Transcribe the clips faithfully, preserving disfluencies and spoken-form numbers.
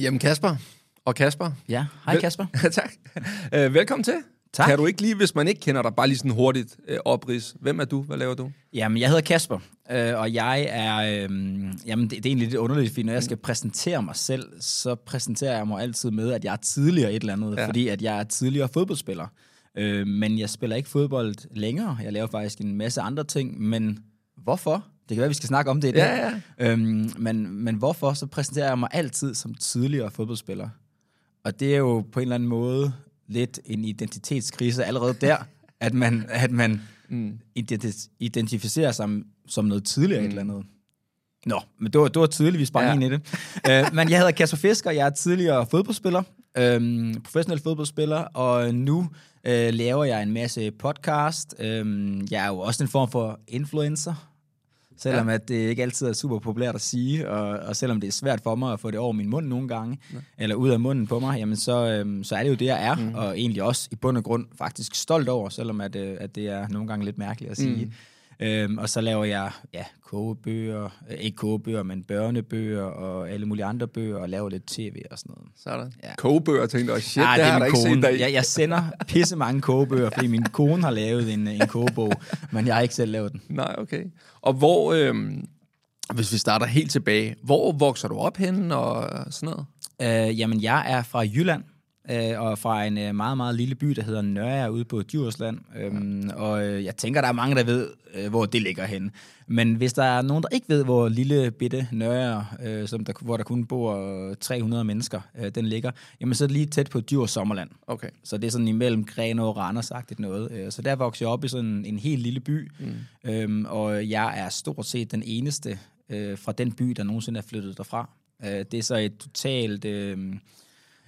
Jamen Kasper og Kasper. Ja, hej Kasper. Vel- tak. Uh, velkommen til. Tak. Kan du ikke lige, hvis man ikke kender dig, bare lige sådan hurtigt uh, oprids. Hvem er du? Hvad laver du? Jamen, jeg hedder Kasper, øh, og jeg er... Øh, jamen, det, det er egentlig lidt underligt, fordi når jeg skal præsentere mig selv, så præsenterer jeg mig altid med, at jeg er tidligere et eller andet, ja. Fordi at jeg er tidligere fodboldspiller. Øh, men jeg spiller ikke fodbold længere. Jeg laver faktisk en masse andre ting, men hvorfor? Det kan være, vi skal snakke om det i dag. Ja, ja. Øhm, men, men hvorfor? Så præsenterer jeg mig altid som tidligere fodboldspiller. Og det er jo på en eller anden måde lidt en identitetskrise allerede der, at man, at man mm. identi- identificerer sig som noget tidligere mm. et eller andet. Nå, men det var, det var tydeligt, vi sprang ja. ind i det. øh, men jeg hedder Kasper Fisker, jeg er tidligere fodboldspiller, øhm, professionel fodboldspiller, og nu øh, laver jeg en masse podcast. Øhm, jeg er jo også en form for influencer, selvom ja. at det ikke altid er super populært at sige, og, og selvom det er svært for mig at få det over min mund nogle gange, ja. eller ud af munden på mig, jamen så, øhm, så er det jo det, jeg er, mm. og egentlig også i bund og grund faktisk stolt over, selvom at, øh, at det er nogle gange lidt mærkeligt at sige. Mm. Øhm, og så laver jeg ja, kogebøger, øh, ikke kogebøger, men børnebøger og alle mulige andre bøger, og laver lidt tv og sådan noget. Sådan. Ja. Kogebøger, tænkte jeg, oh shit, Arh, det, det har jeg ikke set dig i. Jeg, jeg sender pisse mange kogebøger, fordi min kone har lavet en, en kogebog, men jeg har ikke selv lavet den. Nej, okay. Og hvor, øh, hvis vi starter helt tilbage, hvor vokser du op henne og sådan noget? Øh, jamen, jeg er fra Jylland. Øh, og fra en øh, meget, meget lille by, der hedder Nørre, ude på Djursland. Øhm, og øh, jeg tænker, der er mange, der ved, øh, hvor det ligger henne. Men hvis der er nogen, der ikke ved, hvor lille bitte Nørre, øh, som der, hvor der kun bor øh, tre hundrede mennesker, øh, den ligger, jamen så er det lige tæt på Djursommerland. Okay. Så det er sådan imellem Grenå og Randers-agtigt noget. Øh, så der vokser jeg op i sådan en, en helt lille by, mm. øhm, og jeg er stort set den eneste øh, fra den by, der nogensinde er flyttet derfra. Øh, det er så et totalt... Øh,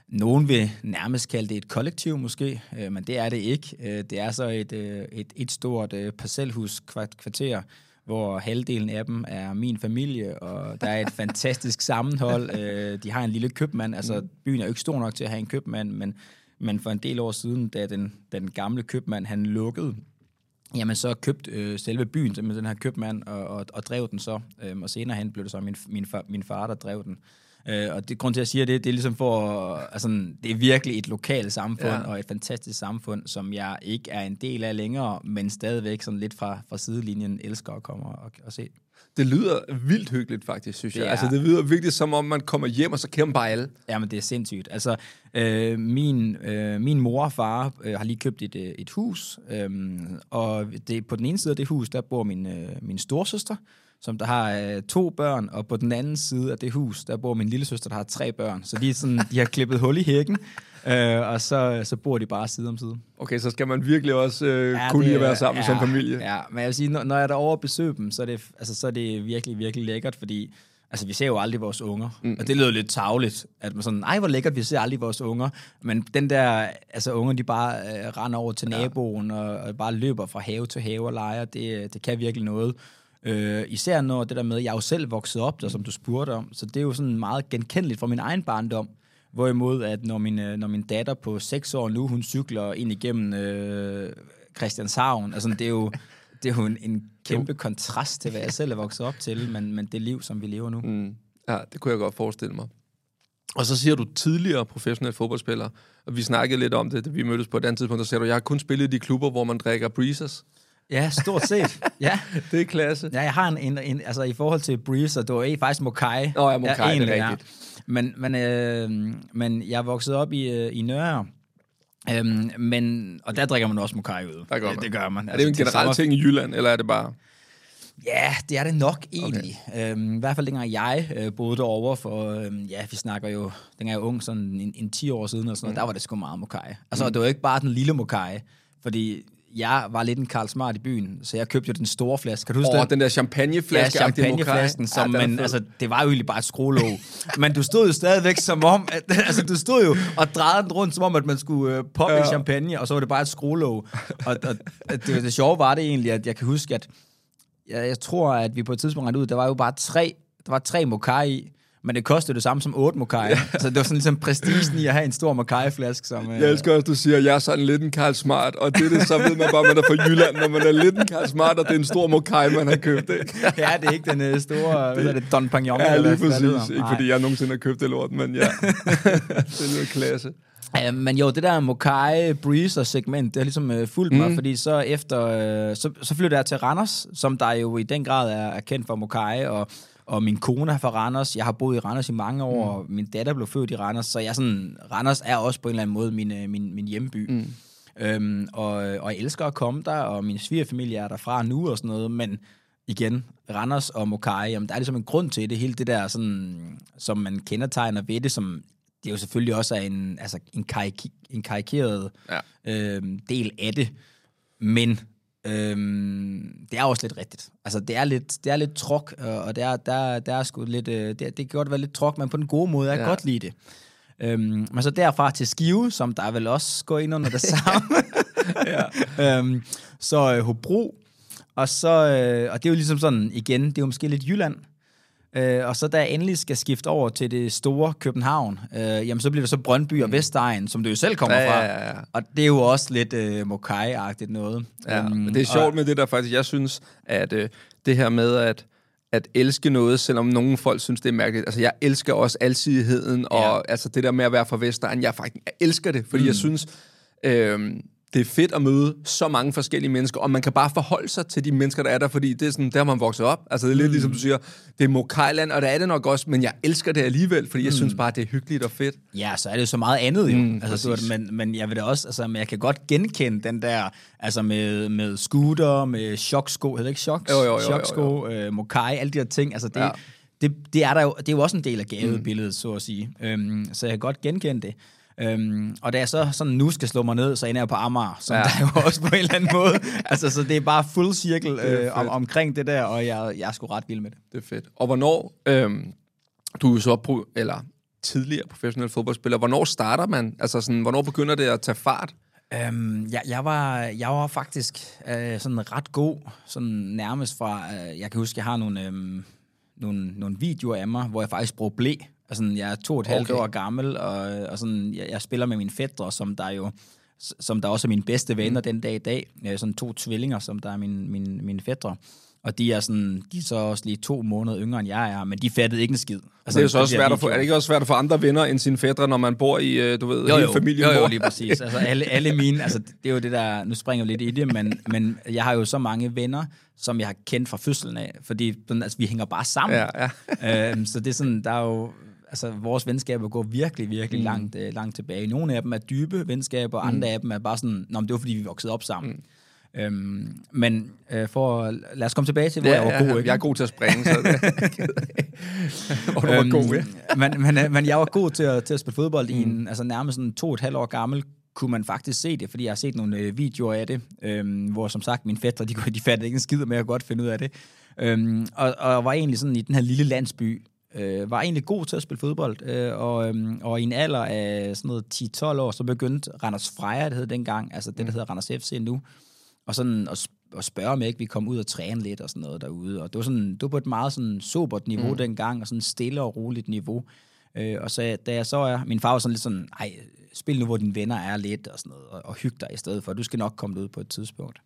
Nogen vil nærmest kalde det et kollektiv måske, øh, men det er det ikke. Øh, det er så et, øh, et, et stort øh, parcelhuskvarter, hvor halvdelen af dem er min familie, og der er et fantastisk sammenhold. Øh, de har en lille købmand, altså byen er jo ikke stor nok til at have en købmand, men, men for en del år siden, da den, den gamle købmand han lukkede, jamen så købte øh, selve byen med den her købmand og, og, og drev den så, øh, og senere hen blev det så min, min, far, min far, der drev den. Uh, og det, grund til, at jeg siger det, det er ligesom for, altså, det er virkelig et lokalt samfund, ja. Og et fantastisk samfund, som jeg ikke er en del af længere, men stadigvæk sådan lidt fra, fra sidelinjen elsker at komme og, og se. Det lyder vildt hyggeligt faktisk, synes det jeg. Er... Altså, det lyder virkelig, som om man kommer hjem, og så kender man bare alle. Jamen, det er sindssygt. Altså, øh, min, øh, min mor og far øh, har lige købt et, et hus, øh, og det, på den ene side af det hus, der bor min, øh, min storesøster, som der har øh, to børn, og på den anden side af det hus, der bor min lille søster, der har tre børn. Så de, sådan, de har klippet hul i hækken, øh, og så, så bor de bare side om side. Okay, så skal man virkelig også øh, ja, kunne lide at være sammen ja, som familie. Ja, men jeg vil sige, når, når jeg er derovre og besøger dem, så er, det, altså, så er det virkelig, virkelig lækkert, fordi altså, vi ser jo aldrig vores unger. Mm. Og det lyder lidt tarveligt, at man sådan, nej, hvor lækkert, vi ser aldrig vores unger. Men den der, altså unger, de bare øh, render over til naboen, ja. og, og bare løber fra have til have og leger, det, det kan virkelig noget. Øh, især når det der med, jeg er jo selv vokset op der, som du spurgte om, så det er jo sådan meget genkendeligt fra min egen barndom, hvorimod at når min, når min datter på seks år nu, hun cykler ind igennem øh, Christianshavn, altså det er jo, det er jo en, en kæmpe jo. kontrast til, hvad jeg selv er vokset op til, men, men det liv, som vi lever nu. Mm. Ja, det kunne jeg godt forestille mig. Og så siger du tidligere professionel fodboldspiller, og vi snakkede lidt om det, da vi mødtes på et andet tidspunkt, der sagde du, jeg har kun spillet i de klubber, hvor man drikker Breezes. Ja, stort set. Ja. Det er klasse. Ja, jeg har en, en, en altså i forhold til Breeze, og det var faktisk Mokai. Nå, ja, Mokai, ja, egentlig, det er rigtigt. Ja. Men, men, øh, men jeg voksede op i, øh, i Nørre, øhm, men, og der drikker man også Mokai ud. Gør det, det gør man. Altså, er det en generel ting i Jylland, eller er det bare... Ja, det er det nok egentlig. Okay. Øhm, I hvert fald dengang jeg øh, boede derovre, for øhm, ja, vi snakker jo, dengang jeg var ung, sådan en, en ti år siden, og sådan noget, mm. der var det sgu meget Mokai. Altså, mm. det var ikke bare den lille Mokai, fordi jeg var lidt en Carl Smart i byen, så jeg købte jo den store flaske. Kan du huske oh, den? den der champagneflaske. Ja, champagneflasken, som, ja, men altså, det var jo egentlig bare et skruelåg. Men du stod jo stadigvæk som om, at, altså du stod jo og drejede den rundt, som om, at man skulle øh, poppe ja. champagne, og så var det bare et skruelåg. Og, og det, det sjove var det egentlig, at jeg kan huske, at Jeg, jeg tror, at vi på et tidspunkt rendte ud, der var jo bare tre, der var tre Mokai i, men det kostede det samme som otte Mokai. Ja. Så det var sådan ligesom prestigen i at have en stor Mokai-flaske. Som, jeg øh... elsker også, du siger, at jeg er sådan lidt en Carl Smart, og det er det, så ved man bare, at man er fra Jylland, når man er lidt en Carl Smart, og det er en stor Mokai, man har købt, ikke? Ja, det er ikke den øh, store, det... er det Don Pignon? Ja, lige præcis. Eller, ikke fordi jeg nogensinde har købt det lort, men ja, det er noget klasse. Uh, men jo, det der Mokai-Breezer-segment, det har ligesom uh, fulgt mig, mm. fordi så efter, uh, så, så flyttede jeg til Randers, som der jo i den grad er, er kendt for Mokai, og, og min kone er fra Randers, jeg har boet i Randers i mange år, mm. og min datter blev født i Randers, så jeg sådan, Randers er også på en eller anden måde min, min, min hjemby, mm. um, og, og jeg elsker at komme der, og min svigerfamilie er derfra nu og sådan noget, men igen, Randers og Mokai, jamen, der er ligesom en grund til det, hele det der, sådan, som man kendetegner ved det, som det er jo selvfølgelig også en, altså en, karik- en karikeret ja. øhm, del af det, men øhm, det er også lidt rigtigt. Altså, det er lidt, det er lidt trok, og der, der, der er sgu lidt, øh, det, det kan godt være lidt trok, men på den gode måde, jeg ja. godt lide det. Øhm, men så derfra til Skive, som der vel også går ind under det samme. ja. øhm, så øh, Hobro, og, så, øh, og det er jo ligesom sådan, igen, det er jo måske lidt Jylland. Øh, og så da jeg endelig skal skifte over til det store København, øh, jamen så bliver det så Brøndby og Vestegn, som det jo selv kommer ja, fra. Ja, ja. Og det er jo også lidt øh, Mokai-agtigt noget. Ja, um, det er sjovt og... med det der faktisk, jeg synes, at øh, det her med at, at elske noget, selvom nogle folk synes, det er mærkeligt. Altså jeg elsker også alsidigheden, og ja. altså det der med at være fra Vestegn, jeg faktisk jeg elsker det, fordi mm. jeg synes... Øh, det er fedt at møde så mange forskellige mennesker, og man kan bare forholde sig til de mennesker, der er der, fordi det er sådan, der man vokser op. Altså det er lidt mm. ligesom du siger, det er Mokailand, og der er det nok også, men jeg elsker det alligevel, fordi jeg mm. synes bare, det er hyggeligt og fedt. Ja, så er det jo så meget andet jo. Mm, altså, så, men, men jeg vil da også, altså jeg kan godt genkende den der, altså med, med scooter, med choksko, hedder det ikke choks? Jo, jo, jo, choksko, jo, jo. Øh, Mokai, alle de her ting, altså det... Ja. Det, det, er der jo, det er jo også en del af gadebilledet, mm. så at sige. Øhm, så jeg kan godt genkende det. Øhm, og da jeg så sådan nu skal slå mig ned, så ender jeg på Amager, som ja. der jo også på en eller anden måde. Altså, så det er bare fuld cirkel øh, om, omkring det der, og jeg, jeg er sgu ret vild med det. Det er fedt. Og hvornår, øhm, du er så pro, eller tidligere professionel fodboldspiller, hvornår starter man? Altså, sådan, hvornår begynder det at tage fart? Øhm, jeg, jeg, var, jeg var faktisk øh, sådan ret god, sådan nærmest fra, øh, jeg kan huske, jeg har nogle... Øh, Nogle, nogle videoer af mig, hvor jeg faktisk bruger blæ. Altså, jeg er to og et halvt okay. år gammel, og, og sådan, jeg, jeg spiller med mine fætre, som der jo som der også er mine bedste venner mm. den dag i dag. Sådan to tvillinger, som der er mine, mine, mine fætre. Og de er, sådan, de er så også lige to måneder yngre, end jeg er, men de fattede ikke en skid. Altså, det er jo så også svært at få, er det ikke også svært at få andre venner end sine fætre, når man bor i, du ved, jo, hele familien? Jo, jo, jo, lige præcis. Altså, alle, alle mine, altså, det er jo det der, nu springer jeg lidt i det, men, men jeg har jo så mange venner, som jeg har kendt fra fødslen af, fordi altså, vi hænger bare sammen. Ja, ja. øhm, så det er sådan, der er jo, altså, vores venskaber går virkelig, virkelig mm. langt, øh, langt tilbage. Nogle af dem er dybe venskaber, og andre mm. af dem er bare sådan, nå, men det var, fordi vi voksede op sammen. Mm. Øhm, men øh, for lad os komme tilbage til hvor ja, jeg var god, ja, ikke? Jeg er god til at springe, så og du var øhm, god, ja. men, men, men jeg var god til at, til at spille fodbold mm. i en, altså nærmest sådan to og et halvt år gammel kunne man faktisk se det, fordi jeg har set nogle øh, videoer af det, øhm, hvor som sagt mine fætter, de, de fattede ikke en skid, men jeg kunne godt finde ud af det, øhm, og, og var egentlig sådan i den her lille landsby, øh, var egentlig god til at spille fodbold, øh, og, øhm, og i en alder af sådan noget ti tolv år, så begyndte Randers Freja, det hed dengang, altså det der mm. hedder Randers F C nu, og sådan at spørge, om jeg ikke vi kom ud og træne lidt og sådan noget derude. Og det var, sådan, det var på et meget sådan sobert niveau mm. dengang, og sådan stille og roligt niveau. Øh, og så da jeg så er, min far var sådan lidt sådan, ej, spil nu, hvor dine venner er lidt og sådan noget, og, og hyg dig i stedet for, du skal nok komme ud på et tidspunkt.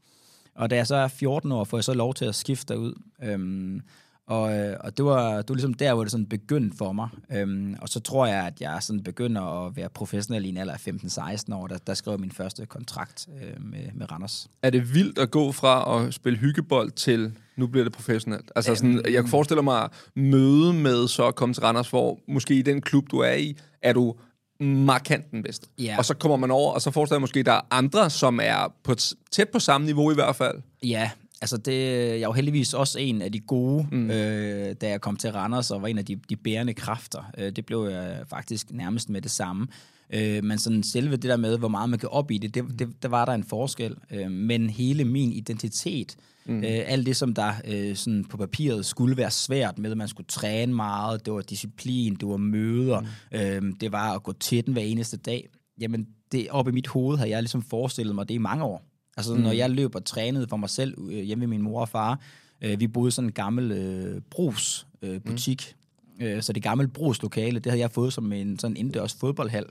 Og da jeg så er fjorten år, får jeg så lov til at skifte derud. Øhm, Og, og det, var, det var ligesom der, hvor det sådan begyndte for mig. Øhm, og så tror jeg, at jeg sådan begynder at være professionel i en alder af femten seksten år, der, der skrev jeg min første kontrakt øh, med, med Randers. Er det vildt at gå fra at spille hyggebold til, nu bliver det professionelt? Altså sådan, jeg kan forestille mig møde med så at komme til Randers, hvor måske i den klub, du er i, er du markant den bedste. Yeah. Og så kommer man over, og så forestiller jeg måske, at der er andre, som er på tæt på samme niveau i hvert fald. Ja, yeah. Altså, det, jeg var heldigvis også en af de gode, mm. øh, da jeg kom til Randers, og var en af de, de bærende kræfter. Øh, det blev jeg faktisk nærmest med det samme. Øh, men sådan selve det der med, hvor meget man kan op i det, det, det der var der en forskel. Øh, men hele min identitet, mm. øh, alt det, som der øh, sådan på papiret skulle være svært med, at man skulle træne meget, det var disciplin, det var møder, mm. øh, det var at gå til den hver eneste dag. Jamen, det op i mit hoved havde jeg ligesom forestillet mig det i mange år. Altså, når jeg løb og trænede for mig selv øh, hjemme ved min mor og far, øh, vi boede i sådan en gammel øh, brugsbutik. Øh, mm. øh, så det gamle brugslokale, det havde jeg fået som en sådan indendørs fodboldhal.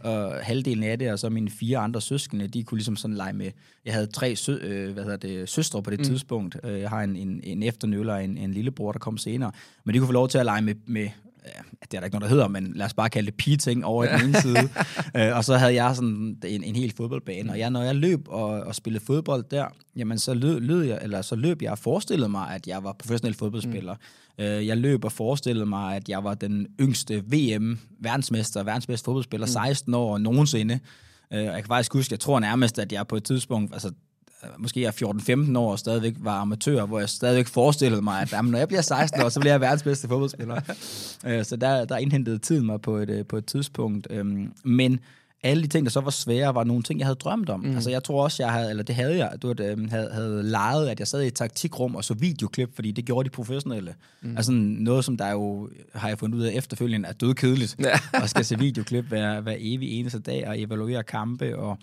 Okay. Og halvdelen af det, og så mine fire andre søskende, de kunne ligesom sådan lege med. Jeg havde tre sø, øh, hvad hedder det, søstre på det mm. tidspunkt. Jeg har en, en, en efternøller og en, en lillebror, der kom senere. Men de kunne få lov til at lege med... med det er der ikke noget, der hedder, men lad os bare kalde det pigeting over i den ene side. øh, og så havde jeg sådan en, en hel fodboldbane, og jeg, når jeg løb og, og spillede fodbold der, jamen så, løb, løb jeg, eller så løb jeg og forestillede mig, at jeg var professionel fodboldspiller. Mm. Øh, jeg løb og forestillede mig, at jeg var den yngste V M, verdensmester, verdensbedste fodboldspiller, mm. seksten år nogensinde. Øh, og jeg kan faktisk huske, jeg tror nærmest, at jeg på et tidspunkt... altså, måske jeg fjorten femten år og stadigvæk var amatør, hvor jeg stadigvæk forestillede mig, at jamen, når jeg bliver seksten år, så bliver jeg verdens bedste fodboldspiller. Så der, der indhentede tiden mig på et, på et tidspunkt. Men alle de ting, der så var svære, var nogle ting, jeg havde drømt om. Mm. Altså jeg tror også, jeg havde, eller det havde jeg, du havde, havde leget, at jeg sad i et taktikrum og så videoklip, fordi det gjorde de professionelle. Mm. Altså noget, som der jo, har jeg fundet ud af efterfølgende, er dødkedeligt, og skal se videoklip hver, hver evig eneste dag, og evaluere kampe, og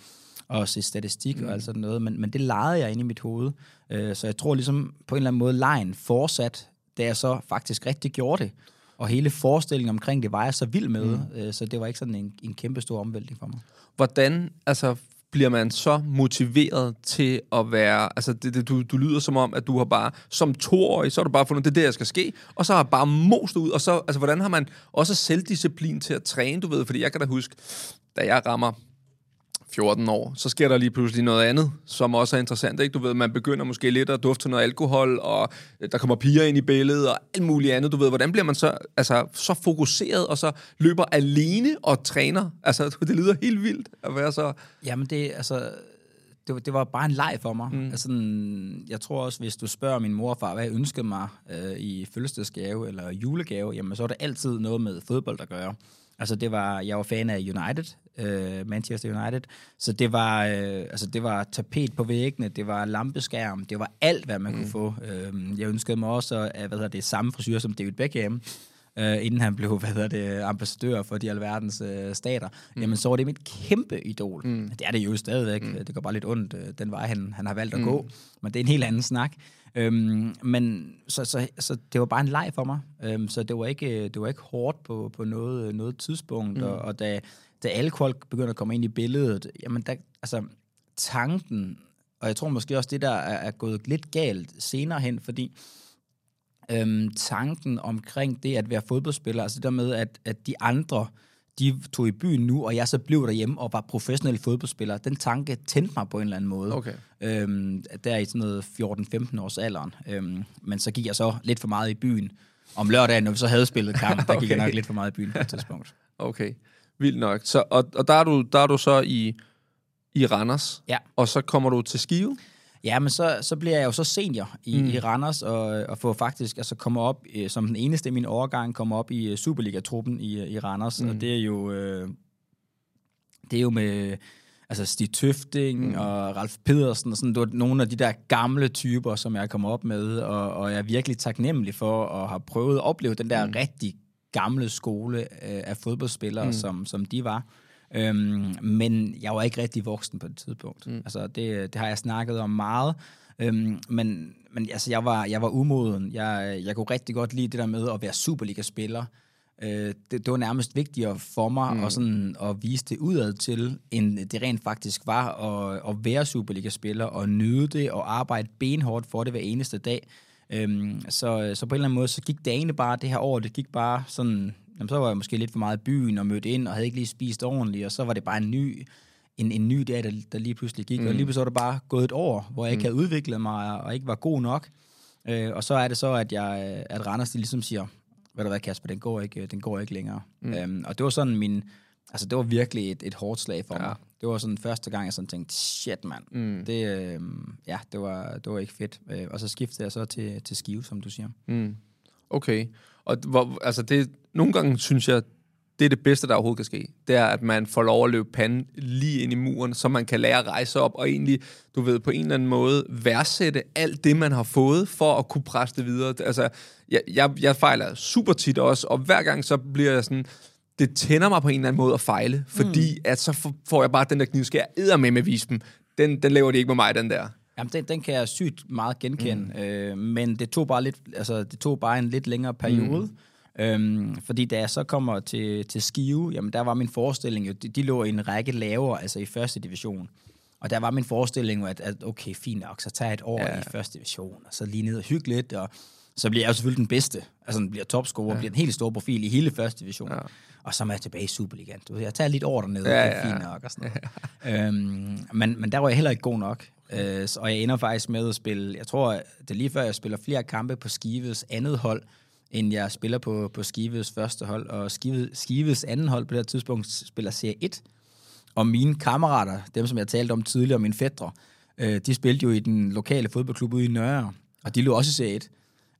og se statistik og alt sådan noget, men, men det legede jeg inde i mit hoved. Øh, så jeg tror ligesom på en eller anden måde, legen fortsat, da jeg så faktisk rigtig gjorde det. Og hele forestillingen omkring det var jeg så vild med, mm. øh, så det var ikke sådan en, en kæmpe stor omvæltning for mig. Hvordan altså, bliver man så motiveret til at være... Altså, det, det, du, du lyder som om, at du har bare... Som toårig, så har du bare fundet, det der, der skal ske, og så har bare most ud. Og så, altså, hvordan har man også selvdisciplin til at træne, du ved? Fordi jeg kan da huske, da jeg rammer... fjorten år, så sker der lige pludselig noget andet, som også er interessant, ikke? Du ved, man begynder måske lidt at dufte noget alkohol, og der kommer piger ind i billedet, og alt muligt andet, du ved. Hvordan bliver man så, altså, så fokuseret, og så løber alene og træner? Altså, det lyder helt vildt at være så... Jamen, det, altså, det, det var bare en leg for mig. Mm. Altså, jeg tror også, hvis du spørger min mor og far, hvad jeg ønskede mig øh, i fødselsdagsgave eller julegave, jamen, så er det altid noget med fodbold at gøre. Altså det var, jeg var fan af United, øh, Manchester United, så det var, øh, altså det var tapet på væggene, det var lampeskærm, det var alt, hvad man mm. kunne få. Øh, jeg ønskede mig også, at, hvad hedder det, samme frisyr som David Beckham, øh, inden han blev, hvad hedder det, ambassadør for de alverdens øh, stater. Mm. Jamen så var det mit kæmpe idol. Mm. Det er det jo stadigvæk, mm. det går bare lidt ondt, øh, den vej han, han har valgt at mm. gå, men det er en helt anden snak. Øhm, men så, så, så det var bare en leg for mig, øhm, så det var ikke, det var ikke hårdt på, på noget, noget tidspunkt, mm. og, og da, da alkohol begyndte at komme ind i billedet, jamen der, altså tanken, og jeg tror måske også det der er, er gået lidt galt senere hen, fordi øhm, tanken omkring det at være fodboldspiller, altså det der med, at, at de andre, de tog i byen nu, og jeg så blev derhjemme og var professionel fodboldspiller. Den tanke tændte mig på en eller anden måde. Okay. Øhm, der i sådan noget fjorten femten års alderen. Øhm, men så gik jeg så lidt for meget i byen. Om lørdagen, når vi så havde spillet kamp, der okay. gik jeg nok lidt for meget i byen på et tidspunkt. Okay, vildt nok. Så, og og der, er du, der er du så i, i Randers, ja. Og så kommer du til Skive? Ja, men så, så bliver jeg jo så senior i, mm. i Randers, og, og får faktisk, altså kommer op, øh, som den eneste i min årgang, kommer op i Superliga-truppen i, i Randers, mm. og det er jo, øh, det er jo med, altså Stig Tøfting mm. og Ralf Pedersen, og sådan, det var nogle af de der gamle typer, som jeg kommer op med, og, og jeg er virkelig taknemmelig for at have prøvet at opleve den der mm. rigtig gamle skole øh, af fodboldspillere, mm. som, som de var. Øhm, men jeg var ikke rigtig voksen på det tidspunkt. Mm. Altså det, det har jeg snakket om meget. Øhm, men men altså, jeg var jeg var umoden. Jeg jeg kunne rigtig godt lide det der med at være Superliga-spiller. Øh, det, det var nærmest vigtigere for mig mm. og sådan at vise det udad til, end det rent faktisk var at, at være Superliga-spiller og nyde det og arbejde benhårdt for det hver eneste dag. Øhm, så, så på en eller anden måde, så gik dagene bare det her år, det gik bare sådan, jamen, så var jeg måske lidt for meget i byen og mødte ind og havde ikke lige spist ordentligt, og så var det bare en ny, en, en ny dag, der, der lige pludselig gik, mm. og lige pludselig var det bare gået et år, hvor jeg ikke mm. havde udviklet mig og ikke var god nok. Øh, og så er det så, at, jeg, at Randers de ligesom siger, ved du hvad Kasper, den går ikke, den går ikke længere. Mm. Øhm, og det var sådan min, altså det var virkelig et, et hårdt slag for ja. mig. Det var sådan første gang, jeg sådan tænkte, shit mand, mm. det, øh, ja, det, var, det var ikke fedt. Øh, og så skiftede jeg så til, til Skive, som du siger. Mm. Okay, og hvor, altså det, nogle gange synes jeg, det er det bedste, der overhovedet kan ske. Det er, at man får lov at løbe panden lige ind i muren, så man kan lære at rejse op, og egentlig, du ved, på en eller anden måde, værdsætte alt det, man har fået, for at kunne presse det videre. Altså, jeg, jeg, jeg fejler super tit også, og hver gang så bliver jeg sådan, det tænder mig på en eller anden måde at fejle, fordi mm. at så får jeg bare den der knivskær edder med med vispen. Den, den laver de ikke med mig, den der. Jamen, den, den kan jeg sygt meget genkende, mm. øh, men det tog, bare lidt, altså, det tog bare en lidt længere periode, mm. Øhm, fordi da jeg så kommer til, til Skive, jamen der var min forestilling jo, de, de lå i en række lavere, altså i første division. Og der var min forestilling jo, at, at okay, fint nok, så tager jeg et år ja. i første division, og så lige ned og hygge lidt, og så bliver jeg jo selvfølgelig den bedste. Altså den bliver topscorer, ja. bliver en helt stor profil i hele første division. Ja. Og så er jeg tilbage i Superligaen. Du ved, jeg tager lidt over dernede, ja, det er fint nok og sådan noget. Ja. Øhm, men, men der var jeg heller ikke god nok. Øh, så, og jeg ender faktisk med at spille, jeg tror, det er lige før jeg spiller flere kampe på Skives andet hold, end jeg spiller på, på Skives første hold, og Skive, Skives anden hold på det her tidspunkt spiller serie et. Og mine kammerater, dem som jeg talte om tidligere, mine fætre, øh, de spilte jo i den lokale fodboldklub ude i Nørre, og de lå også i serie et.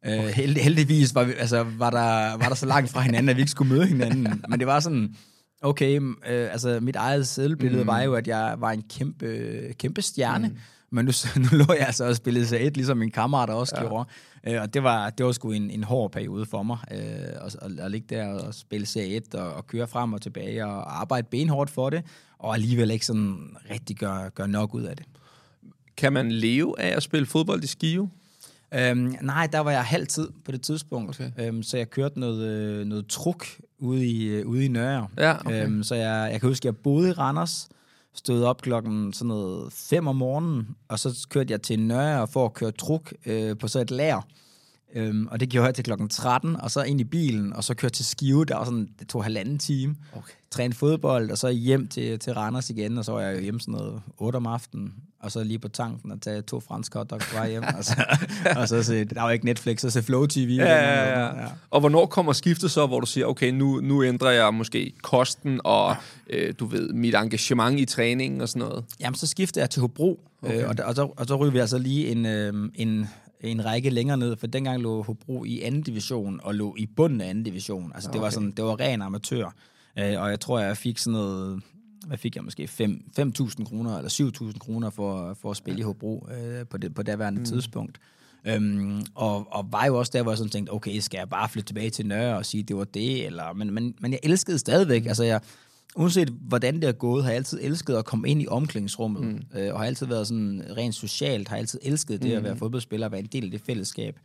Øh, held, heldigvis var, vi, altså, var, der, var der så langt fra hinanden, at vi ikke skulle møde hinanden. Men det var sådan, okay, øh, altså mit eget selvbillede mm. var jo, at jeg var en kæmpe, kæmpe stjerne, mm. men nu, nu lå jeg altså og spillede sig et, ligesom min kammerater også ja. gjorde. Øh, og det var, det var sgu en, en hård periode for mig, øh, at, at, at ligge der og spille serie et, og, og køre frem og tilbage, og arbejde benhårdt for det, og alligevel ikke sådan rigtig gøre gør nok ud af det. Kan man leve af at spille fodbold i Skive? Øhm, nej, der var jeg halvtid på det tidspunkt, okay. øhm, så jeg kørte noget, noget truk ude i, ude i Nørre. Ja, okay. øhm, så jeg, jeg kan huske, at jeg boede i Randers, stod op klokken sådan noget fem om morgenen, og så kørte jeg til Nørre for at køre truk øh, på så et lager. Øhm, og det gjorde jeg til klokken tretten, og så ind i bilen, og så kørte til Skive, der var sådan, det tog halvanden time. Okay. Træne fodbold, og så hjem til, til Randers igen, og så var jeg jo hjemme sådan noget otte om aftenen, og så lige på tanken og tage to franske hotdogs fra hjem, og så, og så se, der var ikke Netflix, så se Flow T V. Ja, ja, ja. Ja. Og hvornår kommer skiftet så, hvor du siger, okay, nu, nu ændrer jeg måske kosten, og ja. øh, du ved, mit engagement i træningen og sådan noget? Jamen, så skifter jeg til Hobro, okay. øh, og, og, så, og så ryger vi altså lige en... Øh, en en række længere ned, for dengang lå Hobro i anden division, og lå i bunden af anden division. Altså, okay. det var sådan, det var ren amatør. Øh, og jeg tror, jeg fik sådan noget, hvad fik jeg måske, fem tusind kroner, eller syv tusind kroner for, for at spille ja. i Hobro øh, på, det, på daværende mm. tidspunkt. Øhm, og, og var jo også der, hvor jeg sådan tænkte, okay, skal jeg bare flytte tilbage til Nørre og sige, det var det, eller, men, men, men jeg elskede stadigvæk, altså jeg, uanset hvordan det er gået, har jeg altid elsket at komme ind i omklædningsrummet, mm. øh, og har altid været sådan rent socialt, har altid elsket det mm. at være fodboldspiller og være en del af det fællesskab.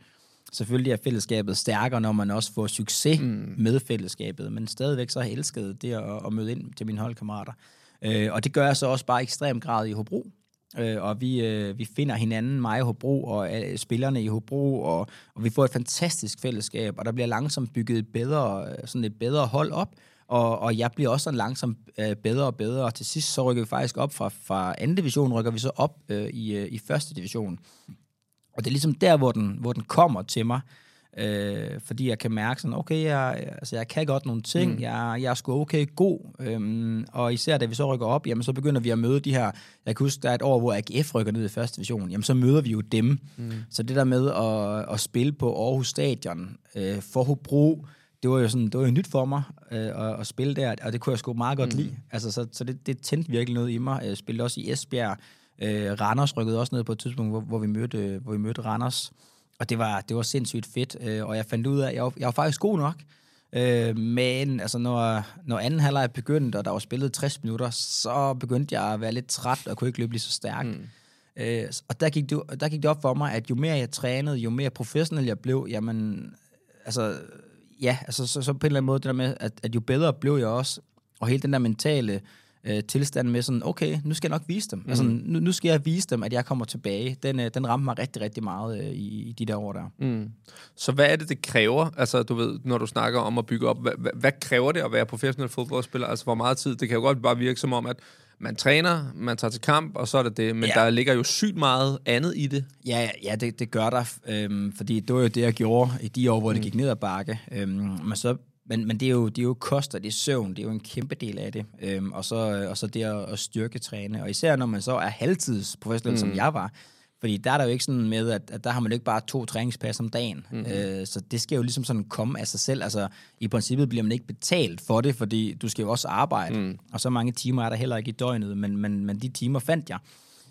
Selvfølgelig er fællesskabet stærkere, når man også får succes mm. med fællesskabet, men stadigvæk så har jeg elsket det at, at møde ind til mine holdkammerater. Øh, og det gør jeg så også bare ekstrem grad i Hobro, øh, og vi, øh, vi finder hinanden, mig i Hobro og øh, spillerne i Hobro, og, og vi får et fantastisk fællesskab, og der bliver langsomt bygget et bedre, sådan et bedre hold op. Og, og jeg bliver også sådan langsomt øh, bedre og bedre, og til sidst så rykker vi faktisk op fra, fra anden division, rykker vi så op øh, i, øh, i første division. Og det er ligesom der, hvor den, hvor den kommer til mig, øh, fordi jeg kan mærke sådan, okay, jeg, altså, jeg kan godt nogle ting, mm. jeg, jeg er sgu okay god, øhm, og især da vi så rykker op, jamen så begynder vi at møde de her, jeg kan huske, der er et år, hvor A G F rykker ned i første division, jamen så møder vi jo dem. Mm. Så det der med at, at spille på Aarhus Stadion, øh, for Hobro, det var jo sådan, det var jo nyt for mig øh, at, at spille der, og det kunne jeg sgu meget godt mm. lide. Altså, så så det, det tændte virkelig noget i mig. Jeg spillede også i Esbjerg. Øh, Randers rykkede også ned på et tidspunkt, hvor, hvor, vi, mødte, hvor vi mødte Randers. Og det var, det var sindssygt fedt, øh, og jeg fandt ud af, at jeg var, jeg var faktisk god nok. Øh, men altså, når, når anden halvleg begyndte, og der var spillet tres minutter, så begyndte jeg at være lidt træt, og kunne ikke løbe lige så stærkt. Mm. Øh, og der gik, det, der gik det op for mig, at jo mere jeg trænede, jo mere professionel jeg blev, jamen, altså... Ja, altså så, så på en eller anden måde, det der med, at, at jo bedre blev jeg også, og hele den der mentale øh, tilstand med sådan, okay, nu skal jeg nok vise dem. Mm. Altså, nu, nu skal jeg vise dem, at jeg kommer tilbage. Den, øh, den ramte mig rigtig, rigtig meget øh, i, i de der år der. Mm. Så hvad er det, det kræver? Altså, du ved, når du snakker om at bygge op, hvad, hvad, hvad kræver det at være professionel fodboldspiller? Altså, hvor meget tid? Det kan jo godt bare virke som om, at man træner, man tager til kamp, og så er det det. Men ja. Der ligger jo sygt meget andet i det. Ja, ja det, det gør der. Øhm, fordi det var jo det, jeg gjorde i de år, hvor mm. det gik ned ad bakke. Øhm, men så... Men, men det er jo, det er jo koster, det er søvn, det er jo en kæmpe del af det. Øhm, og, så, og så det at, at styrketræne. Og især når man så er halvtidsprofessionel, mm. som jeg var. Fordi der er der jo ikke sådan med, at, at der har man jo ikke bare to træningspas om dagen. Mm. Øh, så det skal jo ligesom sådan komme af sig selv. Altså i princippet bliver man ikke betalt for det, fordi du skal jo også arbejde. Mm. Og så mange timer er der heller ikke i døgnet, men, men, men de timer fandt jeg.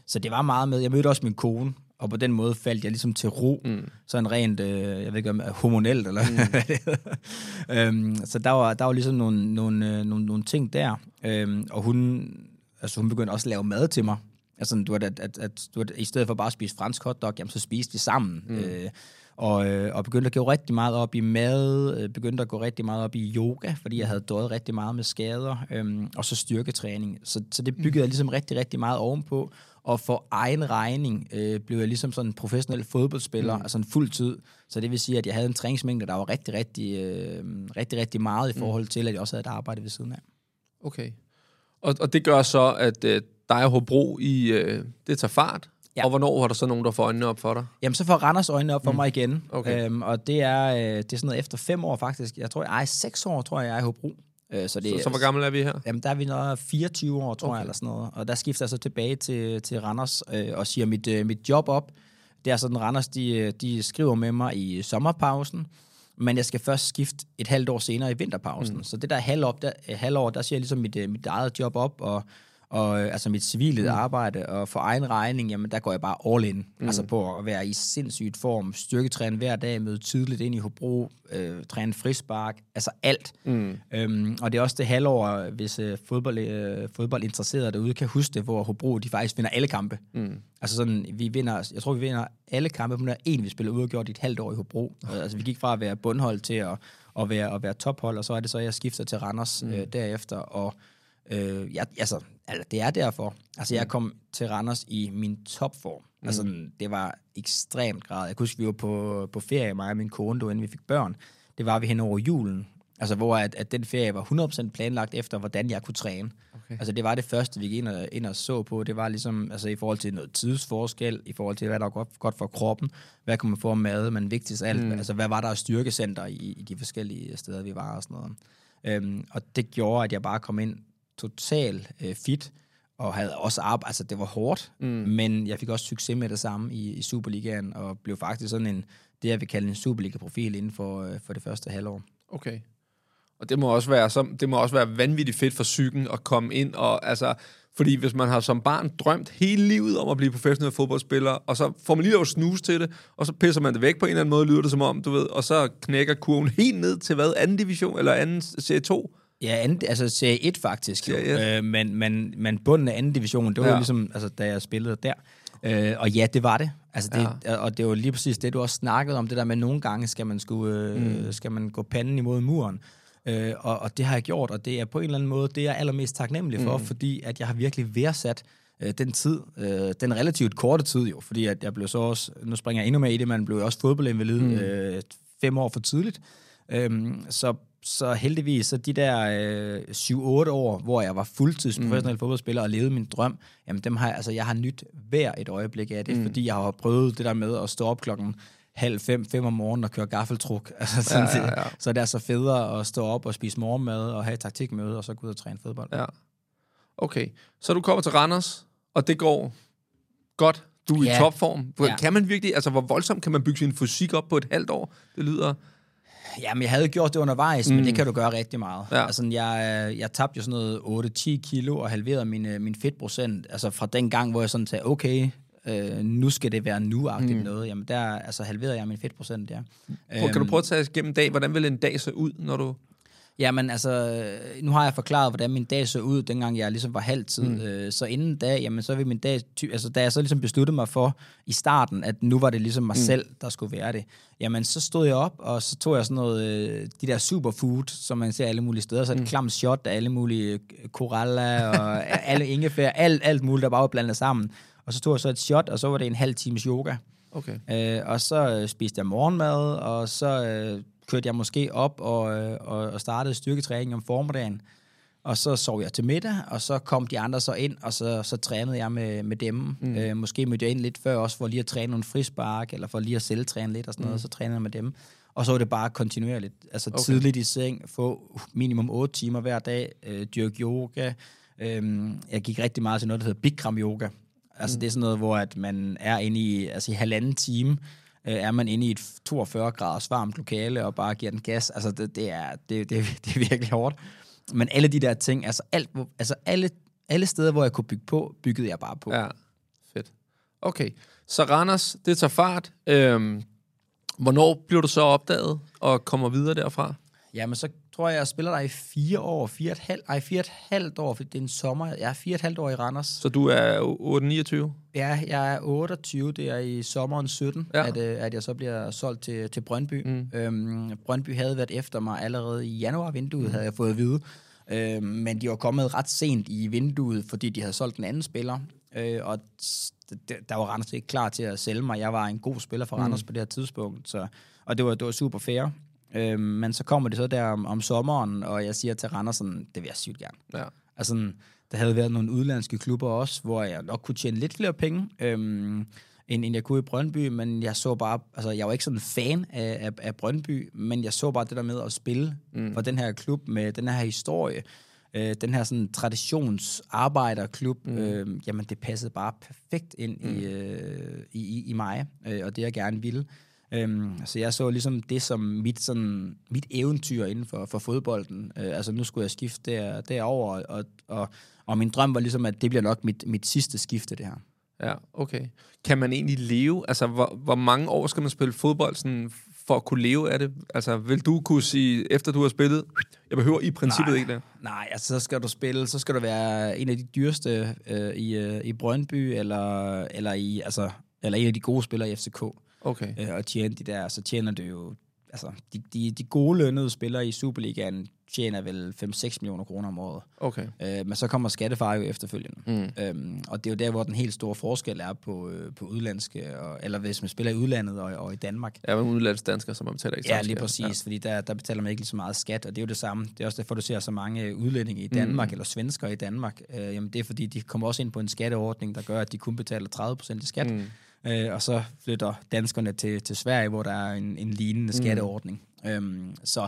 Så det var meget med, jeg mødte også min kone. Og på den måde faldt jeg ligesom til ro, mm. sådan rent, øh, jeg ved ikke om hormonelt, eller mm. hvad det hedder. Øhm, så der var, der var ligesom nogle, nogle, øh, nogle, nogle ting der, øhm, og hun, altså hun begyndte også at lave mad til mig. Altså, du at, at, at, du at, i stedet for bare at spise fransk hotdog, jamen så spiste vi sammen. Mm. Øh, og, øh, og begyndte at gå rigtig meget op i mad, øh, begyndte at gå rigtig meget op i yoga, fordi jeg havde døjet rigtig meget med skader, øh, og så styrketræning. Så, så det byggede mm. jeg ligesom rigtig, rigtig meget ovenpå. Og for egen regning øh, blev jeg ligesom sådan en professionel fodboldspiller, mm. altså en fuld tid. Så det vil sige, at jeg havde en træningsmængde, der var rigtig, rigtig, øh, rigtig, rigtig meget i forhold til, at jeg også havde et arbejde ved siden af. Okay. Og, og det gør så, at øh, dig og Hobro, I, øh, det tager fart. Ja. Og hvornår har der så nogen, der får øjnene op for dig? Jamen, så får Randers øjnene op for mm. mig igen. Okay. Øhm, og det er, øh, det er sådan noget efter fem år faktisk. Jeg tror, jeg er seks år, tror jeg, jeg er i Hobro. Så, det, så, så hvor gammel er vi her? Jamen, der er vi noget fireogtyve år, tror okay. jeg, eller sådan noget. Og der skifter jeg så tilbage til, til Randers øh, og siger mit, øh, mit job op. Det er sådan, Randers, de, de skriver med mig i sommerpausen, men jeg skal først skifte et halvt år senere i vinterpausen. Mm. Så det der halvår, der, halvår, der siger jeg ligesom mit, mit eget job op, og, og altså mit civile mm. arbejde, og for egen regning, jamen, der går jeg bare all in. Mm. Altså på at være i sindssygt form, styrketræne hver dag, møde tidligt ind i Hobro, øh, træne frispark, altså alt. Mm. Øhm, og det er også det halvår, hvis øh, fodbold, øh, fodboldinteresserede derude kan huske det, hvor Hobro, de faktisk vinder alle kampe. Mm. Altså sådan, vi vinder, jeg tror, vi vinder alle kampe, men der er én, vi spiller udgjort i et halvt år i Hobro. Oh. Altså vi gik fra at være bundhold til at, at, være, at være tophold, og så er det så, jeg skifter til Randers mm. øh, derefter, og Øh, jeg, altså, altså, det er derfor. Altså, jeg kom til Randers i min topform. Mm. Altså, det var ekstremt grad. Jeg kunne huske, vi var på, på ferie, mig og min kone, da inden vi fik børn. Det var vi hen over julen. Altså, hvor at, at den ferie var hundrede procent planlagt efter, hvordan jeg kunne træne. Okay. Altså, det var det første, vi gik ind og, ind og så på. Det var ligesom, altså, i forhold til noget tidsforskel, i forhold til, hvad der var godt, godt for kroppen, hvad kunne man få af mad, men vigtigst alt, mm. altså, hvad var der af styrkecenter i, i de forskellige steder, vi var og sådan noget. Øhm, og det gjorde, at jeg bare kom ind total øh, fit, og havde også arbejde, altså det var hårdt, mm. men jeg fik også succes med det samme i, i Superligaen, og blev faktisk sådan en, det jeg vil kalde en Superliga-profil inden for, øh, for det første halvår. Okay. Og det må også være, så, det må også være vanvittigt fedt for psyken at komme ind, og altså, fordi hvis man har som barn drømt hele livet om at blive professionel fodboldspiller, og så får man lige lov snus til det, og så pisser man det væk på en eller anden måde, lyder det som om, du ved, og så knækker kurven helt ned til hvad, anden division, eller anden serie to? Ja, anden, altså serie et faktisk, jo. Ja, ja. Øh, men, men, men bunden af anden division, det var ja. ligesom, altså, da jeg spillede der. Øh, og ja, det var det. Altså, det ja. Og det var lige præcis det, du også snakkede om, det der med, nogle gange skal man, skulle, mm. skal man gå panden imod muren. Øh, og, og det har jeg gjort, og det er på en eller anden måde, det er jeg allermest taknemmelig for, mm. fordi at jeg har virkelig værdsat øh, den tid, øh, den relativt korte tid jo, fordi at jeg blev så også, nu springer jeg endnu mere i det, man blev også fodboldinvalid mm. øh, fem år for tidligt. Øh, så Så heldigvis, så de der syv otte år, hvor jeg var fuldtids professionel mm. fodboldspiller og levede min drøm, jamen dem har jeg, altså jeg har nyt hver et øjeblik af det, mm. fordi jeg har prøvet det der med at stå op klokken halv fem, fem om morgenen og køre gaffeltruk. Altså, sådan ja, ja, ja. Så det er så federe at stå op og spise morgenmad og have et taktikmøde og så gå ud og træne fodbold. Ja. Okay, så du kommer til Randers, og det går godt. Du er ja. i topform. Ja. Kan man virkelig, altså hvor voldsomt kan man bygge sin fysik op på et halvt år? Det lyder... Jamen, jeg havde gjort det undervejs, mm. men det kan du gøre rigtig meget. Ja. Altså, jeg, jeg tabte jo sådan noget otte til ti kilo og halverede min, min fedtprocent. Altså, fra den gang, hvor jeg sådan sagde, okay, øh, nu skal det være nu-agtigt mm. noget. Jamen, der altså, halverede jeg min fedtprocent, ja. Prøv, kan du prøve at tage os gennem en dag? Hvordan vil en dag se ud, når du... Jamen altså, nu har jeg forklaret, hvordan min dag så ud, dengang jeg ligesom var halvtid. Mm. Så inden da, jamen så vil min dag, altså da jeg så ligesom besluttede mig for i starten, at nu var det ligesom mig mm. selv, der skulle være det. Jamen så stod jeg op, og så tog jeg sådan noget, de der superfood, som man ser alle mulige steder, så et mm. klamt shot af alle mulige koraller og alle ingefær, alt, alt muligt, der bare var blandet sammen. Og så tog jeg så et shot, og så var det en halv times yoga. Okay. Øh, og så spiste jeg morgenmad, og så øh, kørte jeg måske op og, øh, og startede styrketræning om formiddagen. Og så sov jeg til middag, og så kom de andre så ind, og så, så trænede jeg med, med dem. Mm. Øh, måske mødte jeg ind lidt før også, for lige at træne nogle frispark, eller for lige at selv træne lidt og sådan noget, mm. og så trænede jeg med dem. Og så var det bare kontinuerligt. Altså okay. tidligt i seng, få minimum otte timer hver dag, øh, dyrke yoga. Øh, jeg gik rigtig meget til noget, der hedder Bikram yoga. Altså mm. det er sådan noget, hvor at man er inde i, altså i halvanden time, øh, er man inde i et toogfyrre graders varmt lokale, og bare giver den gas. Altså det, det, er, det, det, det er virkelig hårdt. Men alle de der ting, altså, alt, altså alle, alle steder, hvor jeg kunne bygge på, byggede jeg bare på. Ja, fedt. Okay, så Randers, det tager fart. Øhm, hvornår bliver du så opdaget og kommer videre derfra? Jamen så tror jeg, jeg spiller der i fire år, fire et halvt, ej, fire et halvt år, for det er en sommer. Jeg er fire et halvt år i Randers. Så du er otte niogtyve? Ja, jeg er otteogtyve, det er i sommeren sytten, ja. at, at jeg så bliver solgt til, til Brøndby. Mm. Øhm, Brøndby havde været efter mig allerede i januar-vinduet, mm. havde jeg fået at vide. Øhm, men de var kommet ret sent i vinduet, fordi de havde solgt en anden spiller. Øh, og der var Randers ikke klar til at sælge mig. Jeg var en god spiller for Randers mm. på det her tidspunkt, så, og det var, det var super fair. Øh, men så kommer det så der om, om sommeren, og jeg siger til Randersen, det vil jeg sygt gerne. Ja. Altså, der havde været nogle udlandske klubber også, hvor jeg nok kunne tjene lidt flere penge, øh, end, end jeg kunne i Brøndby, men jeg så bare, altså jeg var ikke sådan en fan af, af, af Brøndby, men jeg så bare det der med at spille mm. for den her klub med den her historie, øh, den her sådan traditionsarbejderklub, mm. øh, jamen det passede bare perfekt ind mm. i, øh, i, i mig, øh, og det jeg gerne ville. Øhm, så jeg så ligesom det som mit, sådan, mit eventyr inden for, for fodbolden. Øh, altså nu skulle jeg skifte der, derover og, og, og min drøm var ligesom, at det bliver nok mit, mit sidste skifte, det her. Ja, okay. Kan man egentlig leve? Altså hvor, hvor mange år skal man spille fodbold sådan, for at kunne leve af det? Altså vil du kunne sige, efter du har spillet, jeg behøver i princippet nej, ikke det? Nej, altså så skal du spille, så skal du være en af de dyreste øh, i, øh, i Brøndby, eller, eller, i, altså, eller en af de gode spillere i F C K. Okay. Øh, og tjene de der, så tjener det jo, altså de, de, de gode lønnede spillere i Superligaen tjener vel fem til seks millioner kroner om året. Okay. Øh, men så kommer skattefar jo efterfølgende. Mm. Øhm, og det er jo der, hvor den helt store forskel er på, på udlandske, og, eller hvis man spiller i udlandet og, og i Danmark. Ja, men udlandsdanskere, som man betaler ikke så meget skat. Ja, lige præcis, ja. Fordi der, der betaler man ikke lige så meget skat, og det er jo det samme. Det er også derfor, du ser så mange udlændinge i Danmark, mm. eller svenskere i Danmark. Øh, jamen det er fordi, de kommer også ind på en skatteordning, der gør, at de kun betaler tredive procent i skat. Mm. Øh, og så flytter danskerne til, til Sverige, hvor der er en, en lignende skatteordning. Mm. Øhm, så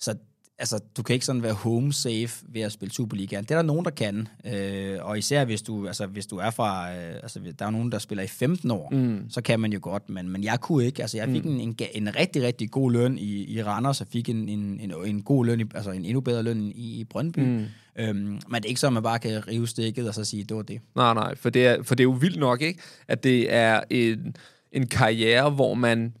så altså, du kan ikke sådan være home safe ved at spille Superligaen. Det er der nogen, der kan. Øh, og især hvis du, altså, hvis du er fra... Øh, altså, der er nogen, der spiller i femten år, mm. så kan man jo godt. Men, men jeg kunne ikke. Altså, jeg fik mm. en, en, en rigtig, rigtig god løn i, i Randers, og fik en, en, en, en god løn, i, altså en endnu bedre løn i, i Brøndby. Mm. Øhm, men det er ikke så, at man bare kan rive stikket og så sige, det var det. Nej, nej, for det er, for det er jo vildt nok, ikke? At det er en, en karriere, hvor man...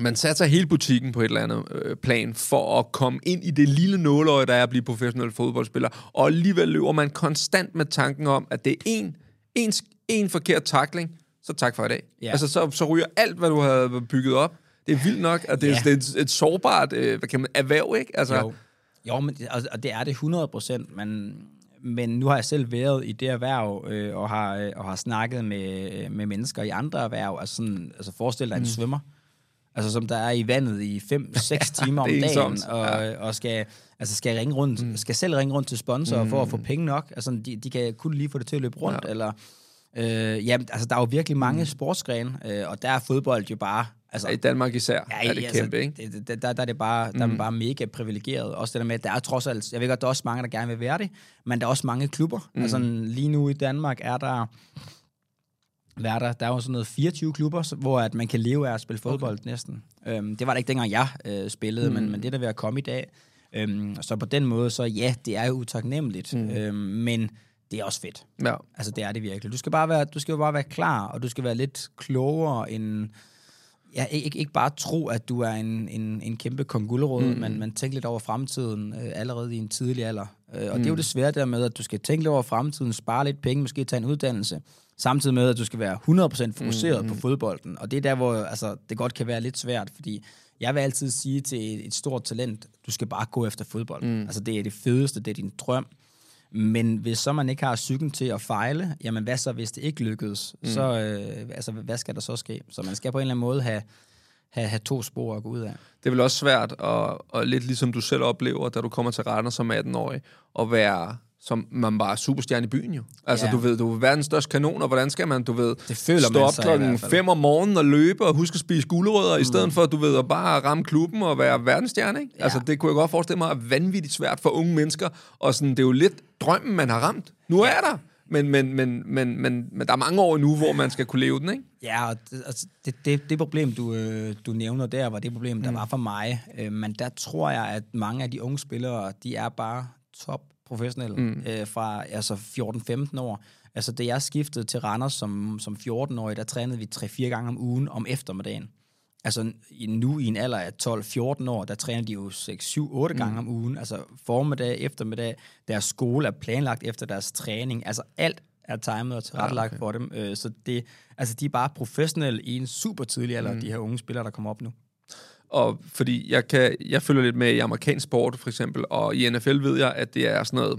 Man satser hele butikken på et eller andet øh, plan for at komme ind i det lille nåløje, der er at blive professionel fodboldspiller. Og alligevel løber man konstant med tanken om, at det er én, én, én forkert tackling, så tak for i dag. Ja. Altså, så, så ryger alt, hvad du havde bygget op. Det er vildt nok, og det, ja. det er et, et sårbart øh, hvad kan man, erhverv, ikke? Altså, jo, jo men, og det er det hundrede procent, men... Men nu har jeg selv været i det erhverv, øh, og, har, øh, og har snakket med, med mennesker i andre erhverv. Altså, sådan, altså forestil dig en mm. svømmer. Altså som der er i vandet i fem til seks timer om dagen, og, ja. og skal, altså skal, ringe rundt, mm. skal selv ringe rundt til sponsorer mm. for at få penge nok. Altså de, de kan kun lige få det til at løbe rundt. Ja. Eller, øh, jamen, altså, der er jo virkelig mange mm. sportsgrene, øh, og der er fodbold jo bare... Altså, ja, i Danmark især ja, er det altså, kæmpe, ikke? Det, der, der, der er det bare, der mm. er man bare mega privilegeret. Også det der med, at der er trods alt... Jeg ved godt, der er også mange, der gerne vil være det, men der er også mange klubber. Mm. Altså lige nu i Danmark er der... Der, der er jo sådan noget fireogtyve klubber, hvor at man kan leve af at spille fodbold okay. næsten. Øhm, det var der ikke dengang, jeg øh, spillede, mm. men, men det der ved at komme i dag. Øhm, så på den måde, så ja, det er jo utaknemmeligt, mm. øhm, men det er også fedt. Ja. Altså det er det virkelig. Du skal bare være, du skal jo bare være klar, og du skal være lidt klogere end... ja, ikke, ikke bare tro, at du er en, en, en kæmpe kong gulerod, mm. men, men tænk lidt over fremtiden øh, allerede i en tidlig alder. Øh, og mm. det er jo det svære der med, at du skal tænke lidt over fremtiden, spare lidt penge, måske tage en uddannelse, samtidig med, at du skal være hundrede procent fokuseret mm. på fodbolden. Og det er der, hvor altså, det godt kan være lidt svært, fordi jeg vil altid sige til et stort talent, du skal bare gå efter fodbold. Mm. Altså, det er det fedeste, det er din drøm. Men hvis så man ikke har psyken til at fejle, jamen hvad så, hvis det ikke lykkedes? Mm. Så, øh, altså, hvad skal der så ske? Så man skal på en eller anden måde have, have, have to spor at gå ud af. Det er vel også svært, og, og lidt ligesom du selv oplever, da du kommer til Randers som atten-årig, at være... som man bare er superstjerne i byen jo. Altså, ja. du ved, du er verdens største kanon, og hvordan skal man, du ved, stå op klokken fem om morgenen og løbe, og huske at spise gulerødder, mm. i stedet for, du ved, at bare ramme klubben og være verdensstjerne, ikke? Ja. Altså, det kunne jeg godt forestille mig, er vanvittigt svært for unge mennesker, og sådan, det er jo lidt drømmen, man har ramt. Nu er der! Men, men, men, men, men, men der er mange år nu, hvor man skal kunne leve den, ikke? Ja, og det, det, det problem, du, du nævner der, var det problem, der mm. var for mig. Men der tror jeg, at mange af de unge spillere, de er bare top professionelle, mm. øh, fra altså fjorten femten år. Altså, da jeg skiftede til Randers som, som fjorten-årig, der trænede vi tre fire gange om ugen om eftermiddagen. Altså, nu i en alder af tolv fjorten år, der træner de jo seks syv otte gange mm. om ugen. Altså, formiddag, eftermiddag, deres skole er planlagt efter deres træning. Altså, alt er timet og tilrettelagt, ja, okay. for dem. Øh, så det, altså, de er bare professionelle i en super tidlig alder, mm. de her unge spillere, der kommer op nu. Og fordi jeg, kan, jeg følger lidt med i amerikansk sport, for eksempel, og i N F L ved jeg, at det er sådan noget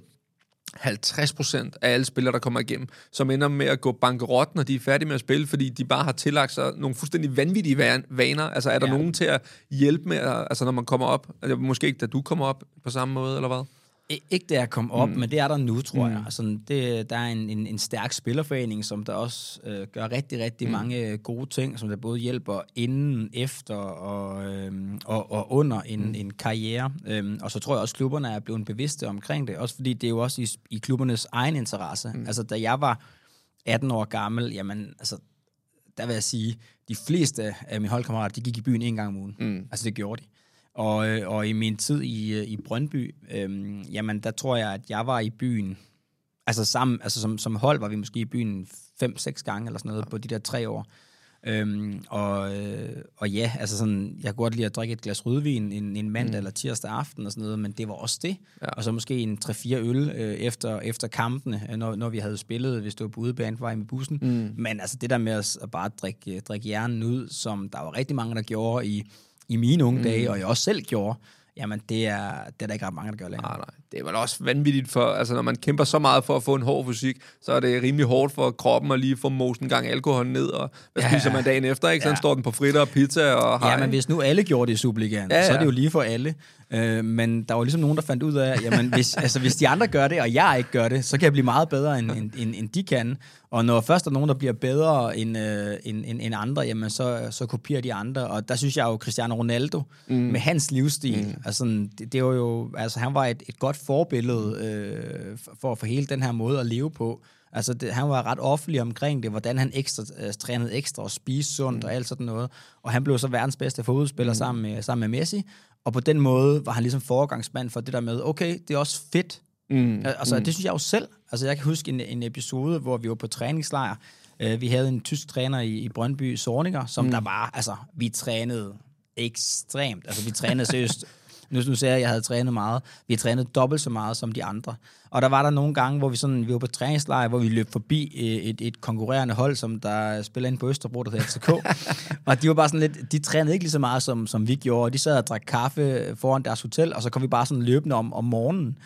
halvtreds procent af alle spillere, der kommer igennem, som ender med at gå bankerot, når de er færdige med at spille, fordi de bare har tillagt sig nogle fuldstændig vanvittige vaner. Altså, er der ja. nogen til at hjælpe med, altså, når man kommer op? Altså, måske ikke, da du kommer op på samme måde, eller hvad? Ikke da jeg kom op, mm. men det er der nu, tror mm. jeg. Altså, det, der er en, en, en stærk spillerforening, som der også øh, gør rigtig, rigtig mm. mange gode ting, som der både hjælper inden, efter og, øh, og, og under en, mm. en karriere. Øhm, og så tror jeg også, at klubberne er blevet bevidste omkring det, også fordi det er jo også i, i klubbernes egen interesse. Mm. Altså, da jeg var atten år gammel, jamen, altså, der vil jeg sige, de fleste af mine holdkammerater, de gik i byen en gang om ugen. Mm. Altså, det gjorde de. Og, og i min tid i, i Brøndby, øhm, jamen der tror jeg, at jeg var i byen, altså sammen, altså som, som hold var vi måske i byen fem seks gange eller sådan noget, ja. På de der tre år. Øhm, og, og ja, altså sådan, jeg kunne godt lide at drikke et glas rødvin en, en mandag mm. eller tirsdag aften og sådan noget, men det var også det. Ja. Og så måske en tre fire øl øh, efter, efter kampene, når, når vi havde spillet, hvis det var på udebane på vej med bussen. Mm. Men altså det der med at, at bare drikke, drikke hjernen ud, som der var rigtig mange, der gjorde i... i mine unge dage, mm. og jeg også selv gjorde, jamen det er, det er der ikke ret mange, der gør længere. Nej, nej. Det er vel også vanvittigt for, altså når man kæmper så meget for at få en hård fysik, så er det rimelig hårdt for kroppen at lige få mosen en gang alkohol ned, og hvad ja, spiser man dagen efter, ikke? Sådan ja. Står den på fritter og pizza og hej. Ja, men hvis nu alle gjorde det i Superligaen, ja, ja. Så er det jo lige for alle. Øh, men der var ligesom nogen, der fandt ud af, jamen hvis, altså, hvis de andre gør det, og jeg ikke gør det, så kan jeg blive meget bedre, end, end, end, end de kan. Og når først er nogen, der bliver bedre end, øh, end, end, end andre, jamen så, så kopierer de andre. Og der synes jeg jo, Cristiano Ronaldo, mm. med hans livsstil, mm. altså, det, det var jo, altså han var et, et godt forbillede øh, for, for hele den her måde at leve på. Altså, det, han var ret offentlig omkring det, hvordan han ekstra, øh, trænede ekstra og spiste sundt mm. og alt sådan noget. Og han blev så verdens bedste fodboldspiller mm. sammen, med, sammen med Messi. Og på den måde var han ligesom foregangsmand for det der med, okay, det er også fedt. Mm. Altså, mm. det synes jeg jo selv. Altså, jeg kan huske en, en episode, hvor vi var på træningslejr. Uh, vi havde en tysk træner i, i Brøndby, Sorninger, som mm. der var, altså, vi trænede ekstremt. Altså, vi trænede seriøst. Nu, nu ser jeg, at jeg havde trænet meget. Vi havde trænet dobbelt så meget som de andre. Og der var der nogle gange, hvor vi, sådan, vi var på træningslejr, hvor vi løb forbi et, et konkurrerende hold, som der spiller ind på Østerbro, der hedder F C K. Og de var bare sådan lidt, de trænede ikke lige så meget, som, som vi gjorde. De sad og drak kaffe foran deres hotel, og så kom vi bare sådan løbende om, om morgenen.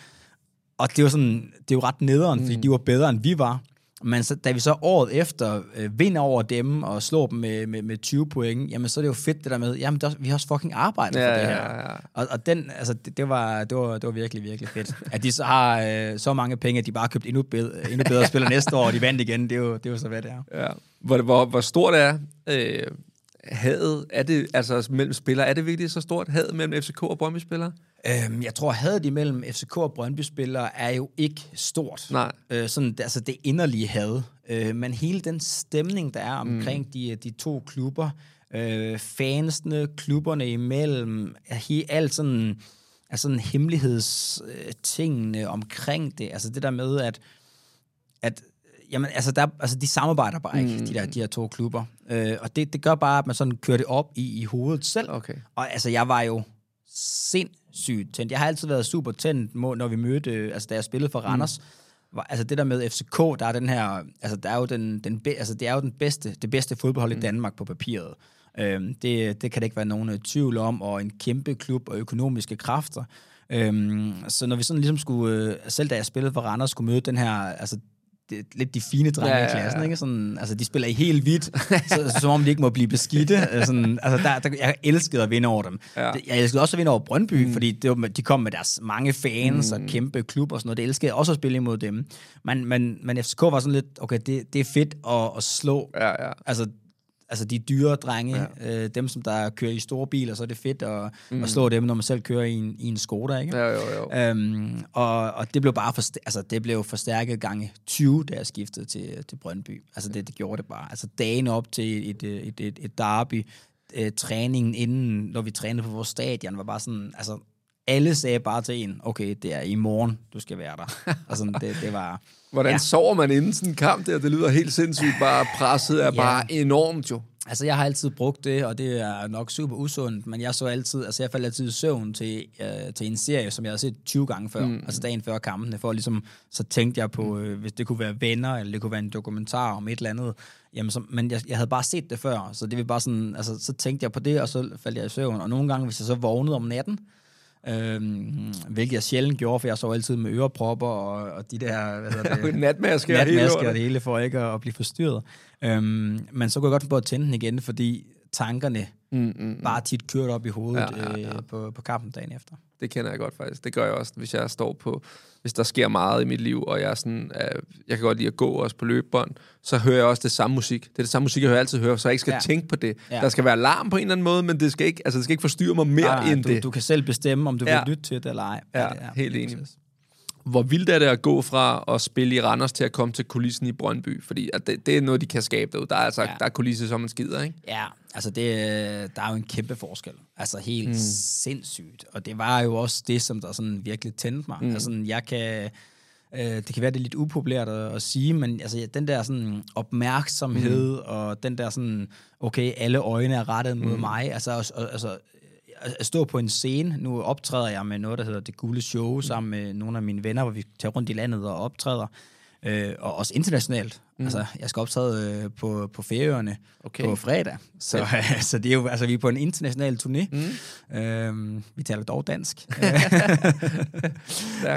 Og det var sådan, det var ret nederen, fordi mm. de var bedre, end vi var. Men så, da vi så året efter øh, vinder over dem og slår dem med, med, med tyve point, jamen så er det jo fedt det der med, jamen der, vi har også fucking arbejdet ja, for det her. Ja, ja. Og, og den, altså, det, det, var, det, var, det var virkelig, virkelig fedt. At de så har øh, så mange penge, at de bare købt endnu bedre, endnu bedre spiller næste år, og de vandt igen, det er jo, det er jo så hvad det er. Ja. Hvor, hvor, hvor stort er øh, hadet, er det, altså mellem spillere, er det virkelig så stort hadet mellem F C K og Brøndby-spillere? Øhm, jeg tror, hadet imellem F C K og Brøndby-spillere er jo ikke stort. Nej. Øh, sådan, altså det inderlige had. Øh, men hele den stemning, der er omkring mm. de, de to klubber, øh, fansene, klubberne imellem, he, alt sådan, altså sådan hemmelighedstingene omkring det. Altså det der med, at, at Jamen, altså, der, altså de samarbejder bare ikke, mm. de, der, de her to klubber. Øh, og det, det gør bare, at man sådan kører det op i, i hovedet selv. Okay. Og altså, jeg var jo sindssygt tændt. Jeg har altid været super tændt, når vi mødte, altså da jeg spillede for Randers. Mm. Var, altså det der med F C K, der er den her, altså der er jo den, den be, altså det er jo den bedste, det bedste fodboldhold mm. i Danmark på papiret. Øhm, det, det kan det ikke være nogen tvivl om, og en kæmpe klub og økonomiske kræfter. Øhm, så når vi sådan ligesom skulle, selv da jeg spillede for Randers, skulle møde den her, altså det, lidt de fine drenge ja, ja, ja. i klassen, ikke? Sådan, altså de spiller i helt hvidt, så, som om de ikke må blive beskidte. Sådan, altså der, der, jeg elskede at vinde over dem. Ja. Jeg elskede også at vinde over Brøndby, mm. fordi det var, de kom med deres mange fans mm. og kæmpe klub og sådan noget. Det elskede jeg også at spille imod dem. Men, men, men F C K var sådan lidt, okay, det, det er fedt at, at slå. Ja, ja. Altså, altså de dyre drenge, ja. øh, dem som der kører i store biler, så er det fedt at, mm. at slå dem, når man selv kører i en, i en Skoda, ikke? Ja, jo, jo. Øhm, og, og det blev bare forstær- altså det blev forstærket gange tyve, da jeg skiftede til, til Brøndby. Altså det, det gjorde det bare. Altså dagen op til et, et, et, et derby, øh, træningen inden, når vi trænede på vores stadion, var bare sådan, altså alle sagde bare til en, okay, det er i morgen, du skal være der. Og sådan, det, det var... Hvordan ja. sover man inden sådan en kamp der? Det lyder helt sindssygt, bare presset er ja. bare enormt jo. Altså, jeg har altid brugt det, og det er nok super usundt, men jeg så altid, altså jeg faldt altid i søvn til, øh, til en serie, som jeg havde set tyve gange før, mm. altså dagen før kampene, for ligesom, så tænkte jeg på, øh, hvis det kunne være venner, eller det kunne være en dokumentar om et eller andet, jamen, så, men jeg, jeg havde bare set det før, så det var bare sådan, altså, så tænkte jeg på det, og så faldt jeg i søvn, og nogle gange, hvis jeg så vågnede om natten, Øhm, hvilket jeg sjældent gjorde, for jeg sov altid med ørepropper og, og de der hvad hedder det, natmasker, natmasker hele og det hele, for ikke at, at blive forstyrret. Øhm, men så kunne jeg godt finde på at tænde den igen, fordi tankerne mm, mm, bare tit kørte op i hovedet ja, ja, ja. Øh, på, på kampen dagen efter. Det kender jeg godt faktisk. Det gør jeg også, hvis jeg står på, hvis der sker meget i mit liv, og jeg er sådan, øh, jeg kan godt lide at gå også på løbebånd, så hører jeg også det samme musik. Det er det samme musik, jeg hører altid hører, så jeg ikke skal ja. tænke på det. Ja. Der skal være alarm på en eller anden måde, men det skal ikke, altså det skal ikke forstyrre mig mere ja, end du, det. Du kan selv bestemme, om du ja. vil lytte til det eller ej. Ja, ja, det er, helt enig. Hvor vildt er det at gå fra at spille i Randers til at komme til kulissen i Brøndby? Fordi at det, det er noget, de kan skabe derude. Der er altså ja. der er kulisse, som man skider, ikke? Ja, altså det, der er jo en kæmpe forskel. Altså helt mm. sindssygt. Og det var jo også det, som der sådan virkelig tændte mig. Mm. Altså jeg kan... Øh, det kan være, det er lidt upopulært at, at sige, men altså ja, den der sådan opmærksomhed mm. og den der sådan... Okay, alle øjne er rettet mod mm. mig. Altså... Og, altså at stå på en scene. Nu optræder jeg med noget, der hedder Det Gule Show, sammen med nogle af mine venner, hvor vi tager rundt i landet og optræder. Øh, og også internationalt. Mm. Altså, jeg skal optræde på, på Færøerne okay. på fredag. Så, ja. så det er jo, altså, vi er på en international turné. Mm. Øh, vi taler dog dansk.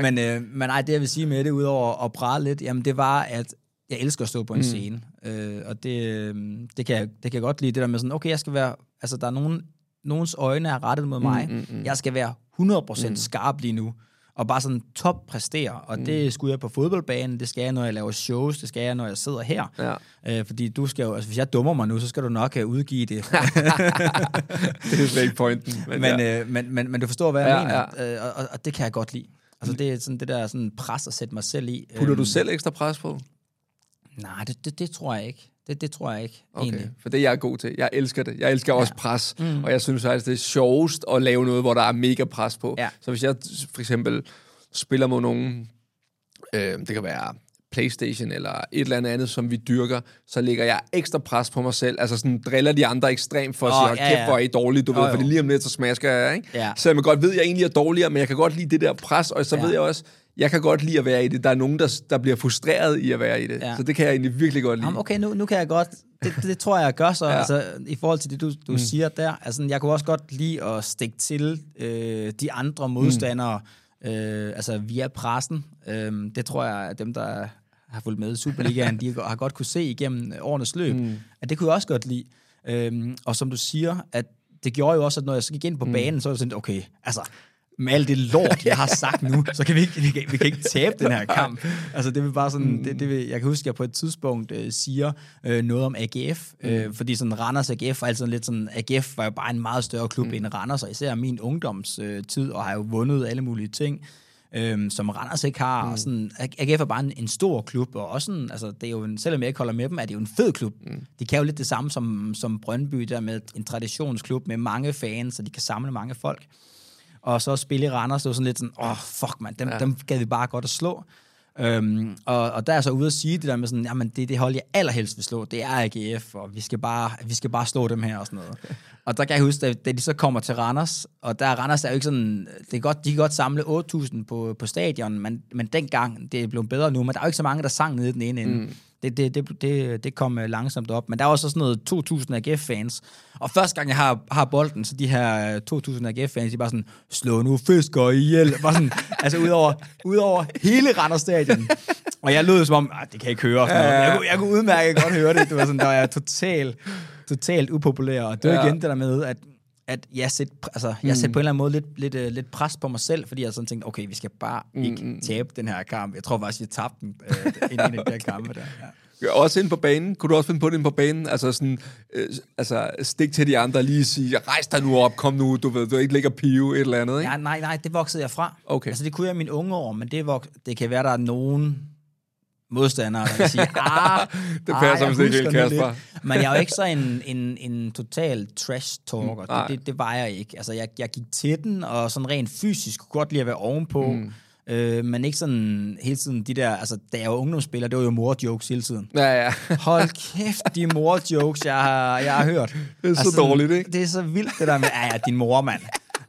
men, øh, men ej, det jeg vil sige med det, udover at prale lidt, jamen det var, at jeg elsker at stå på en mm. scene. Øh, og det, det, kan jeg, det kan jeg godt lide. Det der med sådan, okay, jeg skal være... Altså, der er nogen... Nogens øjne er rettet mod mig. Mm, mm, mm. Jeg skal være hundrede procent mm. skarp lige nu, og bare sådan toppræstere. Og mm. det skulle jeg på fodboldbanen, det skal jeg, når jeg laver shows, det skal jeg, når jeg sidder her. Ja. Æ, fordi du skal jo, altså hvis jeg dummer mig nu, så skal du nok uh, udgive det. Det er slet ikke pointen. Men, men, ja. øh, men, men, men du forstår, hvad ja, jeg mener, ja. øh, og, og det kan jeg godt lide. Altså det er sådan det der sådan pres at sætte mig selv i. Putter æm... du selv ekstra pres på? Nej, det, det, det tror jeg ikke. Det, det tror jeg ikke, okay. egentlig. For det jeg er god til. Jeg elsker det. Jeg elsker ja. også pres. Mm. Og jeg synes faktisk, det er sjovest at lave noget, hvor der er mega pres på. Ja. Så hvis jeg for eksempel spiller mod nogen, øh, det kan være PlayStation eller et eller andet andet, som vi dyrker, så lægger jeg ekstra pres på mig selv. Altså sådan driller de andre ekstremt for at oh, sige, kæft, hvor er I dårlige, du oh, ved, for lige om lidt, så smasker jeg, ikke? Ja. Så jeg godt ved, jeg egentlig er dårligere, men jeg kan godt lide det der pres, og så ja. ved jeg også, jeg kan godt lide at være i det. Der er nogen, der, der bliver frustreret i at være i det. Ja. Så det kan jeg egentlig virkelig godt lide. Jamen okay, nu, nu kan jeg godt... Det, det, det tror jeg, jeg gør så. Ja. Altså, i forhold til det, du, du mm. siger der. Altså, jeg kunne også godt lide at stikke til øh, de andre modstandere mm. øh, altså via pressen. Øh, det tror jeg, at dem, der har fulgt med i Superligaen, de har godt kunne se igennem årenes løb. Mm. At det kunne jeg også godt lide. Øh, og som du siger, at det gjorde jo også, at når jeg så gik ind på mm. banen, så var det sådan, okay, altså... med alt det lort, jeg har sagt nu, så kan vi ikke, vi kan, vi kan ikke tabe den her kamp. Altså, det vil bare sådan, det, det vil, jeg kan huske, at jeg på et tidspunkt øh, siger øh, noget om A G F, øh, mm. fordi sådan Randers A G F var altid lidt sådan, A G F var jo bare en meget større klub mm. end Randers, og især min ungdomstid, øh, og har jo vundet alle mulige ting, øh, som Randers ikke har, mm. og sådan, A G F er bare en, en stor klub, og også sådan, altså, det er jo en, selvom jeg ikke holder med dem, er det jo en fed klub. Mm. De kan jo lidt det samme som, som Brøndby, der med en traditionsklub med mange fans, og de kan samle mange folk. Og så spille i Randers, så sådan lidt sådan, åh, oh, fuck, man, dem, ja. dem gad vi bare godt at slå. Øhm, og, og der er så ude at sige det der med sådan, jamen det, det hold, jeg allerhelst vil slå, det er A G F, og vi skal bare, vi skal bare slå dem her og sådan noget. Okay. Og der kan jeg huske, at da de så kommer til Randers, og der Randers er jo ikke sådan, det er godt, de kan godt samle otte tusind på, på stadion, men, men dengang, det er blevet bedre nu, men der er jo ikke så mange, der sang nede i den ene ende. Mm. Det, det, det, det, det kom langsomt op. Men der var også sådan noget to tusind A G F-fans. Og første gang, jeg har, har bolden, så de her to tusind A G F-fans, de bare sådan, slå nu Fisker ihjel. Bare sådan, altså ud over, ud over hele Randers Stadion. Og jeg lød som om, det kan jeg ikke høre. Sådan noget. Jeg, kunne, jeg kunne udmærke, godt høre det. Det var sådan, der var jeg totalt, totalt upopulær. Og det var igen det der med, at, at jeg sætter altså, mm. sæt på en eller anden måde lidt, lidt, uh, lidt pres på mig selv, fordi jeg sådan tænkte, okay, vi skal bare ikke mm. tabe den her kamp. Jeg tror faktisk, vi tabte den uh, inden okay. den der kampe der. Ja. Også ind på banen. Kunne du også finde på det ind på banen? Altså sådan, øh, altså stik til de andre, lige sige, rejs dig nu op, kom nu, du ved, du ikke ligger pive, et eller andet, ikke? Ja, nej, nej, det voksede jeg fra. Okay. Altså det kunne jeg i mine unge år, men det, vok- det kan være, der er nogen modstandere, der vil sige, ah, det passer måske ikke helt, Kasper. Men jeg er jo ikke så en, en, en total trash-talker. Mm, det, det, det var jeg ikke. Altså, jeg, jeg gik til den, og sådan rent fysisk kunne godt lide at være ovenpå. Mm. Øh, men ikke sådan hele tiden de der, altså, da jeg var ungdomsspiller, det var jo mor-jokes hele tiden. Ja, ja. Hold kæft, de mor-jokes, jeg har, jeg har hørt. Det er så altså, dårligt, ikke? Det er så vildt, det der med, ja, ja, din mor, mand.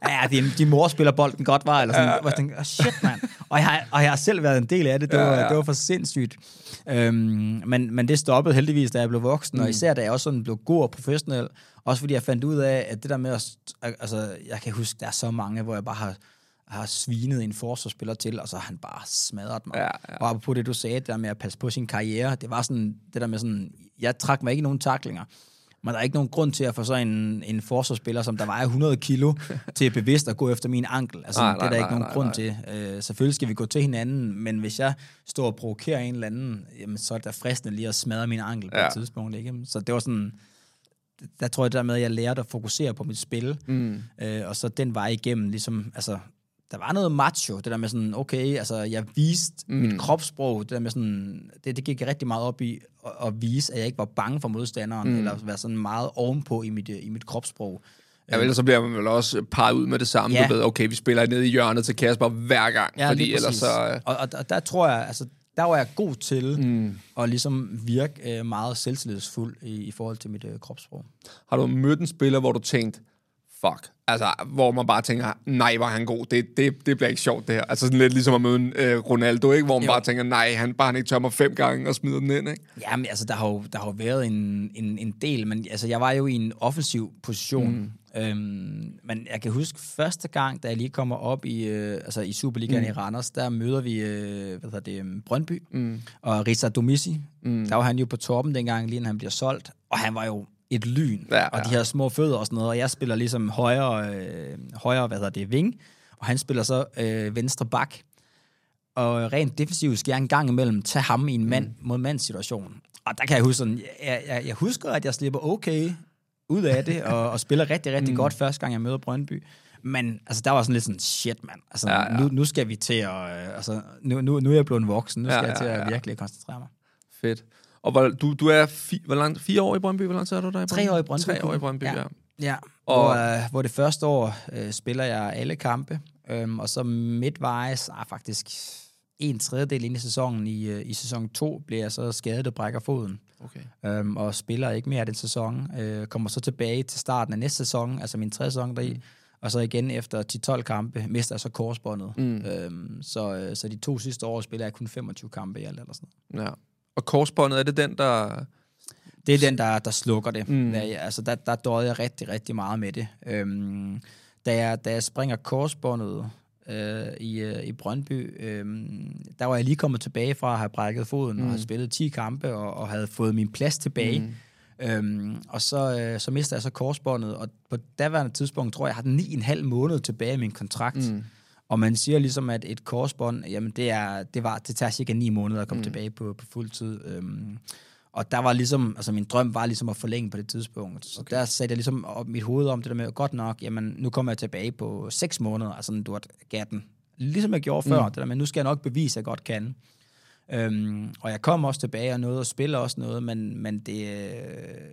Ja, din, din mor spiller bolden godt, var eller sådan. Ja, ja. Og jeg tænkte, oh, shit, mand. Og jeg, har, og jeg har selv været en del af det. Det, ja, ja. Var, det var for sindssygt. Øhm, men, men det stoppede heldigvis, da jeg blev voksen. Mm. Og især da jeg også sådan blev god og professionel. Også fordi jeg fandt ud af, at det der med at... Altså, jeg kan huske, der er så mange, hvor jeg bare har, har svinet en forsvarsspiller til, og så har han bare smadret mig. Ja, ja. Og apropos det, du sagde, det der med at passe på sin karriere, det var sådan, det der med sådan... Jeg trak mig ikke nogen taklinger. Men der er ikke nogen grund til at få så en, en forsvarsspiller, som der vejer hundrede kilo, til bevidst at gå efter min ankel. Altså, nej, det er der nej, ikke nogen nej, grund nej. til. Øh, selvfølgelig skal vi gå til hinanden, men hvis jeg står og provokerer en eller anden, jamen, så er det da fristende lige at smadre min ankel på ja. et tidspunkt. Ikke? Så det var sådan... Der tror jeg dermed, at jeg lærte at fokusere på mit spil. Mm. Øh, og så den vej igennem, ligesom... Altså, der var noget macho, det der med sådan, okay, altså, jeg viste mm. mit kropssprog, det der med sådan, det, det gik rigtig meget op i, at, at vise, at jeg ikke var bange for modstanderen, mm. eller være sådan meget ovenpå i mit, i mit kropssprog. Ja, ellers så bliver man vel også parret ud med det samme, ja. Du ved, okay, vi spiller ned i hjørnet til Kasper hver gang, ja, fordi ellers så... Og, og der, der tror jeg, altså, der var jeg god til mm. at ligesom virke øh, meget selvtillidsfuld i, i forhold til mit øh, kropssprog. Har du mødt en spiller, hvor du tænkte, fuck, altså, hvor man bare tænker, nej, var han god, det, det, det bliver ikke sjovt, det her. Altså sådan lidt ligesom at møde øh, Ronaldo, ikke? Hvor man jo. bare tænker, nej, han bare han ikke tør mig fem gange og smider den ind, ikke? Jamen, altså, der har jo, der har jo været en, en, en del, men altså, jeg var jo i en offensiv position, mm. øhm, men jeg kan huske første gang, da jeg lige kommer op i, øh, altså, i Superligaen mm. i Randers, der møder vi, øh, hvad hedder det, Brøndby mm. og Risa Domici. Mm. Der var han jo på toppen dengang, lige inden han bliver solgt, og han var jo et lyn, ja, ja. Og de her små fødder og sådan noget, og jeg spiller ligesom højre, øh, højre hvad hedder det, ving, og han spiller så øh, venstre bak, og rent defensivt skal jeg en gang imellem tage ham i en mand mm. mod mand situation, og der kan jeg huske sådan, jeg, jeg, jeg husker, at jeg slipper okay ud af det, og, og spiller rigtig, rigtig mm. godt første gang, jeg møder Brøndby, men altså, der var sådan lidt sådan, shit, mand, altså, ja, ja. Nu, nu skal vi til at, øh, altså, nu, nu, nu er jeg blevet en voksen, nu skal ja, ja, ja. jeg til at virkelig koncentrere mig. Fedt. Og hvor, du, du er fi, hvor langt, fire år i Brøndby, hvor langt er du der i Brøndby? Tre år i Brøndby. Tre år i Brøndby, ja. ja. ja. Og, hvor, øh, hvor det første år øh, spiller jeg alle kampe, øhm, og så midtvejs, ah, faktisk en tredjedel ind i sæsonen, i, øh, i sæson to, bliver jeg så skadet og brækker foden. Okay. Øhm, og spiller ikke mere den sæson, øh, kommer så tilbage til starten af næste sæson, altså min tredje sæson deri, mm. og så igen efter ti tolv kampe, mister jeg så korsbåndet. Mm. Øhm, så, øh, så de to sidste år spiller jeg kun femogtyve kampe i alt eller sådan noget. Ja. Og korsbåndet, er det den, der... Det er den, der, der slukker det. Mm. Ja, altså, der, der døjede jeg rigtig, rigtig meget med det. Øhm, da, jeg, da jeg springer korsbåndet øh, i, i Brøndby, øh, der var jeg lige kommet tilbage fra at have brækket foden, mm. og havde spillet ti kampe, og, og havde fået min plads tilbage. Mm. Øhm, og så, øh, så mister jeg så korsbåndet, og på daværende tidspunkt, tror jeg, jeg har den ni en halv måned tilbage i min kontrakt. Mm. Og man siger ligesom, at et korsbånd, jamen det, er, det, var, det tager cirka ni måneder at komme mm. tilbage på, på fuld tid. Øhm, og der var ligesom, altså min drøm var ligesom at forlænge på det tidspunkt. Så okay. der satte jeg ligesom op mit hoved om det der med, godt nok, jamen nu kommer jeg tilbage på seks måneder, altså sådan, du har gatten. Ligesom jeg gjorde før, mm. det der med, nu skal jeg nok bevise, at jeg godt kan. Øhm, og jeg kom også tilbage og nåede at spille også noget, men, men det,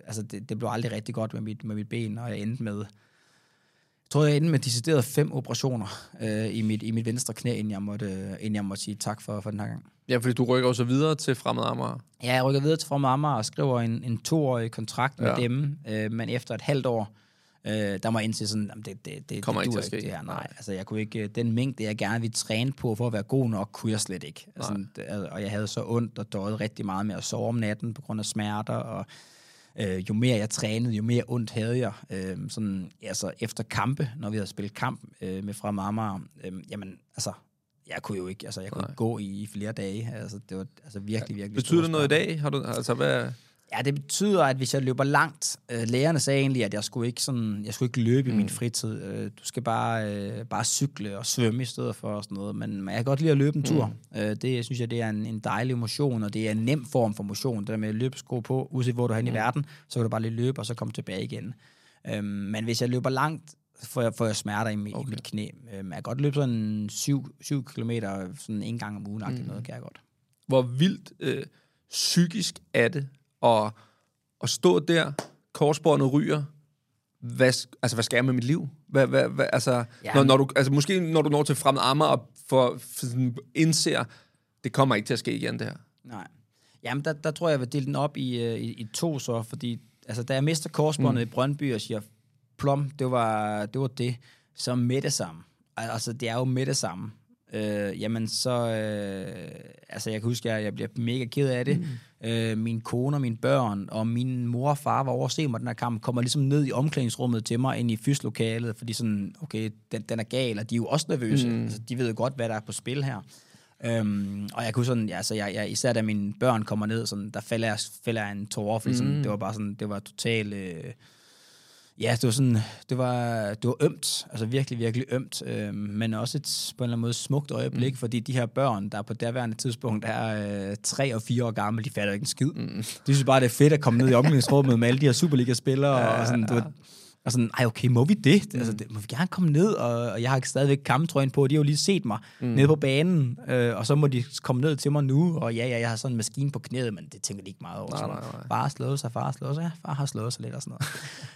altså det, det blev aldrig rigtig godt med mit, med mit ben, og jeg endte med... Jeg tror, jeg er inde med decideret fem operationer øh, i, mit, i mit venstre knæ, inden jeg måtte, øh, inden jeg måtte sige tak for, for den her gang. Ja, fordi du rykker også videre til Fremad Amager. Ja, jeg rykker videre til Fremad Amager og skriver en, en toårig kontrakt med ja. dem, øh, men efter et halvt år, øh, der må jeg indse sådan, det, det, det, det duer ikke, ikke det her. Nej, altså jeg kunne ikke, den mængde, jeg gerne ville træne på for at være god nok, kunne jeg slet ikke. Altså, og jeg havde så ondt og døjede rigtig meget med at sove om natten på grund af smerter og... Øh, jo mere jeg trænede, jo mere ondt havde jeg. Øh, sådan, altså, efter kampe, når vi havde spillet kamp øh, med Fremad Amager, øh, jamen, altså, jeg kunne jo ikke, altså, jeg kunne ikke gå i flere dage. Altså, det var altså, virkelig, virkelig... Betyder det noget i dag? Har du, altså, hvad... Ja, det betyder, at hvis jeg løber langt... Øh, lægerne sagde egentlig, at jeg skulle ikke, sådan, jeg skulle ikke løbe mm. i min fritid. Øh, du skal bare, øh, bare cykle og svømme i stedet for og sådan noget. Men, men jeg kan godt lide at løbe en tur. Mm. Øh, det synes jeg, det er en, en dejlig motion, og det er en nem form for motion. Det der med at løbe sko på, uanset hvor du er hen mm. i verden, så kan du bare lige løbe og så komme tilbage igen. Øh, men hvis jeg løber langt, får jeg, får jeg smerter i, okay. i mit knæ. Øh, jeg kan godt løbe sådan syv kilometer sådan en gang om ugen. Mm. Noget kan jeg godt. Hvor vildt øh, psykisk er det, og, og stå der, korsbåndet ryger, hvad, altså, hvad skal jeg med mit liv? Hvad, hvad, hvad, altså, ja, når, når du, altså, måske når du når til Fremad Amager og for, for, indser, det kommer ikke til at ske igen, det her. Nej. Jamen, der, der tror jeg, jeg vil dele den op i, i, i to så, fordi altså, da jeg mister korsbåndet mm. i Brøndby og siger, plom, det var det, var det så med det samme. Altså, det er jo med det samme. Øh, jamen så, øh, altså jeg kan huske, at jeg, jeg bliver mega ked af det. Mm. Øh, min kone og mine børn og min mor og far var over at se mig den her kamp, kommer ligesom ned i omklædningsrummet til mig, ind i fyslokalet, fordi sådan, okay, den, den er gal, og de er jo også nervøse. Mm. Altså, de ved jo godt, hvad der er på spil her. Øhm, og jeg kunne sådan, altså jeg, jeg, især da mine børn kommer ned, sådan, der falder jeg, falder jeg en tårer, fordi mm. sådan, det var bare sådan, det var totalt... Øh, Ja, det var sådan, det var, det var ømt, altså virkelig, virkelig ømt, øh, men også et på en eller anden måde smukt øjeblik, mm. fordi de her børn, der på derværende tidspunkt er øh, tre og fire år gamle, de fatter ikke en skid. Mm. De synes bare, det er fedt at komme ned i omklædningsrummet med alle de her Superliga-spillere, ja, og sådan, du, og sådan, ej okay, må vi det? Mm. Altså, det må vi gerne komme ned, og, og jeg har stadigvæk kammetrøjen på, de har jo lige set mig mm. nede på banen, øh, og så må de komme ned til mig nu, og ja, ja, jeg har sådan en maskine på knæet, men det tænker de ikke meget over. Nej, nej, nej. Far har slået sig, far har slået sig, ja, far har slået sig lidt og sådan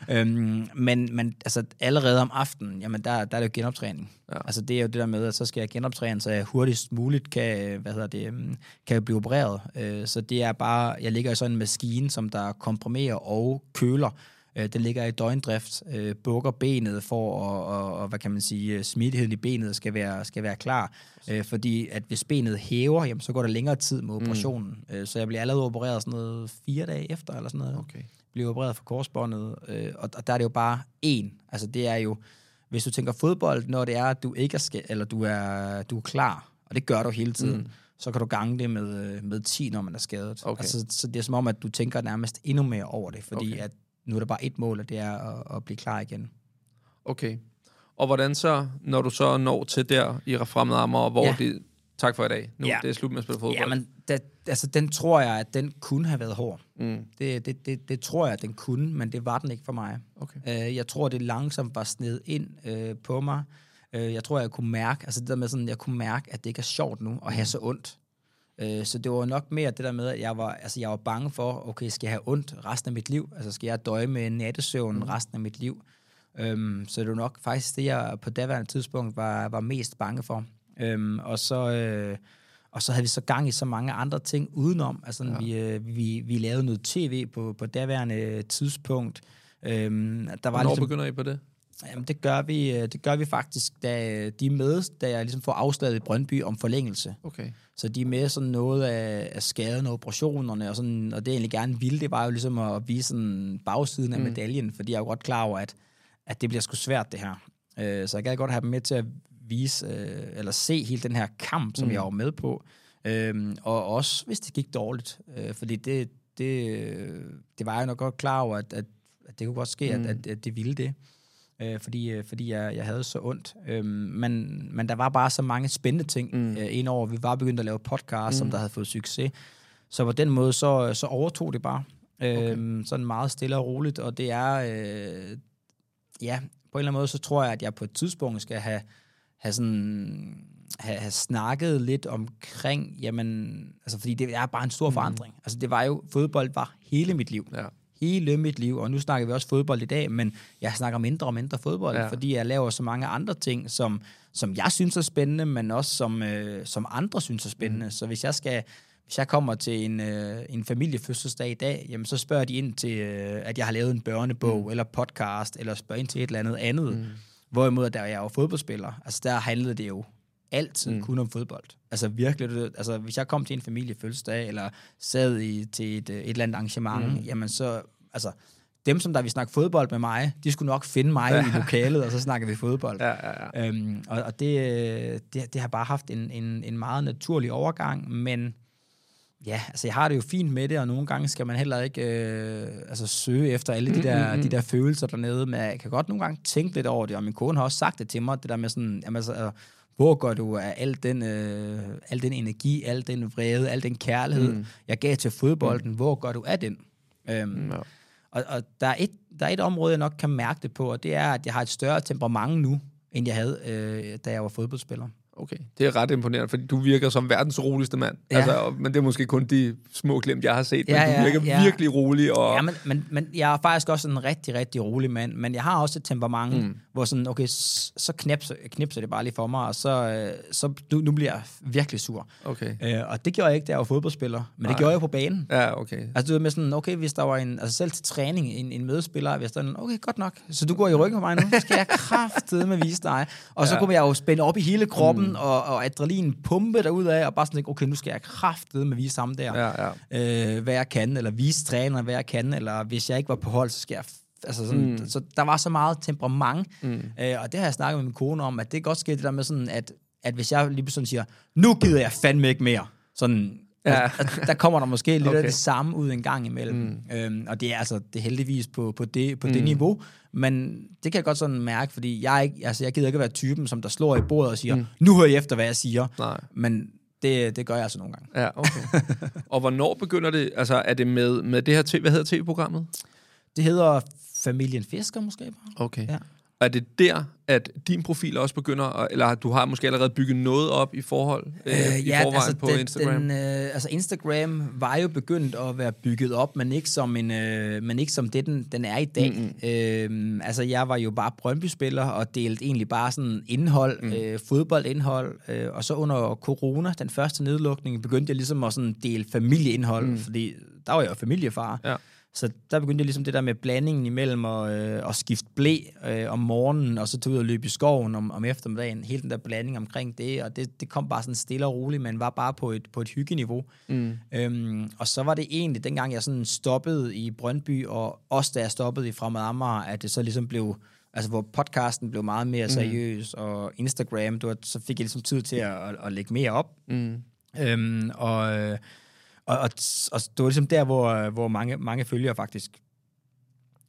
noget. øhm, men, men altså, allerede om aftenen, jamen der, der er det jo genoptræning. Ja. Altså det er jo det der med, at så skal jeg genoptræne, så jeg hurtigst muligt kan, hvad hedder det, kan blive opereret. Øh, så det er bare, jeg ligger i sådan en maskine, som der komprimerer og køler. Den ligger i døgndrift, øh, bukker benet for, og, og, og hvad kan man sige, smidigheden i benet skal være, skal være klar. Øh, fordi at hvis benet hæver, jamen, så går der længere tid med operationen. Mm. Øh, så jeg bliver allerede opereret sådan noget fire dage efter, eller sådan noget. Okay. Bliver opereret for korsbåndet, øh, og, og der er det jo bare én. Altså det er jo, hvis du tænker fodbold, når det er, at du ikke er, skal, eller du er, du er klar, og det gør du hele tiden, mm. så kan du gange det med, med ti, når man er skadet. Okay. Altså, så det er som om, at du tænker nærmest endnu mere over det, fordi okay. at nu er der bare et mål, og det er at, at blive klar igen. Okay. Og hvordan så, når du så når til der i Fremad Amager, hvor ja. det... Tak for i dag. Nu ja. det er slut med at spille fodbold. Ja, men da, altså, den tror jeg, at den kunne have været hård. Mm. Det, det, det, det tror jeg, at den kunne, men det var den ikke for mig. Okay. Øh, jeg tror, det langsomt var sned ind øh, på mig. Øh, jeg tror, jeg kunne mærke, altså det der med sådan, jeg kunne mærke, at det ikke er sjovt nu at have så ondt. Så det var nok mere det der med, at jeg var, altså jeg var bange for, okay, skal jeg have ondt resten af mit liv? Altså skal jeg døje med nattesøvn mm. resten af mit liv? Um, så det var nok faktisk det, jeg på daværende tidspunkt var, var mest bange for. Um, og, så, øh, og så havde vi så gang i så mange andre ting udenom. Altså ja. vi, øh, vi, vi lavede noget tv på, på daværende tidspunkt. Um, der var Hvornår ligesom, begynder I på det? Jamen det gør vi, det gør vi faktisk, da de er med, da jeg ligesom får afslaget i Brøndby om forlængelse. Okay. Så de er med sådan noget af, af skaden og operationerne, og, sådan, og det jeg egentlig gerne ville, det var jo ligesom at vise sådan bagsiden af mm. medaljen, fordi jeg er jo godt klar over, at, at det bliver sgu svært det her. Øh, så jeg gad godt have dem med til at vise, øh, eller se hele den her kamp, som mm. jeg var med på, øh, og også hvis det gik dårligt, øh, fordi det, det, det var jeg nok godt klar over, at, at, at det kunne godt ske, mm. at, at, at det ville det. fordi, fordi jeg, jeg havde så ondt. Øhm, men, men der var bare så mange spændende ting mm. øh, indover. Vi var begyndt at lave podcast, mm. som der havde fået succes. Så på den måde, så, så overtog det bare. Okay. Øhm, sådan meget stille og roligt. Og det er, øh, ja, på en eller anden måde, så tror jeg, at jeg på et tidspunkt skal have, have, sådan, have, have snakket lidt omkring, jamen, altså fordi det er bare en stor forandring. Mm. Altså det var jo, fodbold var hele mit liv. Ja. hele mit liv, og nu snakker vi også fodbold i dag, men jeg snakker mindre og mindre fodbold, ja. fordi jeg laver så mange andre ting, som, som jeg synes er spændende, men også som, øh, som andre synes er spændende. Mm. Så hvis jeg skal... Hvis jeg kommer til en, øh, en familiefødselsdag i dag, jamen så spørger de ind til, øh, at jeg har lavet en børnebog, mm. eller podcast, eller spørger ind til et eller andet andet. Mm. Hvorimod, der er jeg jo fodboldspiller. Altså, der handlede det jo altid mm. kun om fodbold. Altså, virkelig. Altså, hvis jeg kom til en familiefødselsdag, eller sad i, til et, et eller andet arrangement, mm. jamen så... Altså, dem, som der vi snakke fodbold med mig, de skulle nok finde mig ja. i lokalet, og så snakker vi fodbold. Ja, ja, ja. Øhm, og og det, det, det har bare haft en, en, en meget naturlig overgang, men... Ja, altså jeg har det jo fint med det, og nogle gange skal man heller ikke øh, altså søge efter alle de der, mm-hmm. de der følelser dernede, men jeg kan godt nogle gange tænke lidt over det, og min kone har også sagt det til mig, det der med sådan, jamen, altså, hvor går du af al den, øh, al den energi, al den vrede, al den kærlighed, mm. jeg gav til fodbolden, mm. hvor går du af den? Øhm, ja. Og, og der, er et, der er et område, jeg nok kan mærke det på, og det er, at jeg har et større temperament nu, end jeg havde, øh, da jeg var fodboldspiller. Okay, det er ret imponerende, fordi du virker som verdens roligste mand. Ja. Altså, men det er måske kun de små glimt, jeg har set, men ja, ja, du virker ja. virkelig rolig. Og... Ja, men, men, men jeg er faktisk også en rigtig, rigtig rolig mand, men jeg har også et temperament, mm. hvor sådan, okay, så knipser, knipser det bare lige for mig, og så, så nu bliver jeg virkelig sur. Okay. Øh, og det gjorde jeg ikke, da jeg var fodboldspiller, men Nej. det gjorde jeg på banen. Ja, okay. Altså du ved med sådan, okay, hvis der var en, altså selv til træning, en, en mødespiller, hvis der var en, okay, godt nok, så du går i ryggen på mig nu, så skal jeg kraftedeme vise dig. Og så ja. kunne jeg jo spænde op i hele kroppen, mm. og, og adrenalin pumpe derudad, og bare sådan, okay, nu skal jeg kraftede med vise sammen der, ja, ja. Øh, hvad jeg kan, eller vise træner, hvad jeg kan, eller hvis jeg ikke var på hold, så skal jeg... Altså sådan, mm. Så der var så meget temperament, mm. øh, og det har jeg snakket med min kone om, at det godt sker det der med sådan, at, at hvis jeg lige sådan siger, nu gider jeg fandme ikke mere, sådan... Ja. Altså, der kommer der måske lidt okay. af det samme ud en gang imellem. Mm. Øhm, og det er altså det er heldigvis på, på, det, på mm. det niveau. Men det kan jeg godt sådan mærke, fordi jeg, ikke, altså, jeg gider ikke at være typen, som der slår i bordet og siger, mm. nu hører I efter, hvad jeg siger. Nej. Men det, det gør jeg altså nogle gange. Ja, okay. Og hvornår begynder det? Altså er det med, med det her, t- hvad hedder tv-programmet? Det hedder Familien Fisker måske. Bare. Okay. Ja. Er det der, at din profil også begynder, at, eller du har måske allerede bygget noget op i forhold øh, øh, i ja, forvejen altså på den, Instagram? Den, øh, altså Instagram var jo begyndt at være bygget op, men ikke som, en, øh, men ikke som det, den, den er i dag. Mm-hmm. Øh, altså jeg var jo bare Brøndby-spiller og delte egentlig bare sådan indhold, mm. øh, fodboldindhold, øh, og så under corona, den første nedlukning, begyndte jeg ligesom at sådan dele familieindhold, mm. fordi der var jeg jo familiefar. Ja. Så der begyndte jeg ligesom det der med blandingen imellem og, øh, at skifte blæ øh, om morgenen, og så tage ud og løbe i skoven om, om eftermiddagen. Hele den der blanding omkring det, og det, det kom bare sådan stille og roligt, men var bare på et, på et hyggeniveau. Mm. Øhm, og så var det egentlig, dengang jeg sådan stoppede i Brøndby, og også da jeg stoppede i Fremad Amager, at det så ligesom blev, altså hvor podcasten blev meget mere seriøs, mm. og Instagram, du, så fik jeg ligesom tid til at, at, at lægge mere op. Mm. Øhm, og... Øh, Og, og, og det var ligesom der, hvor, hvor mange, mange følgere faktisk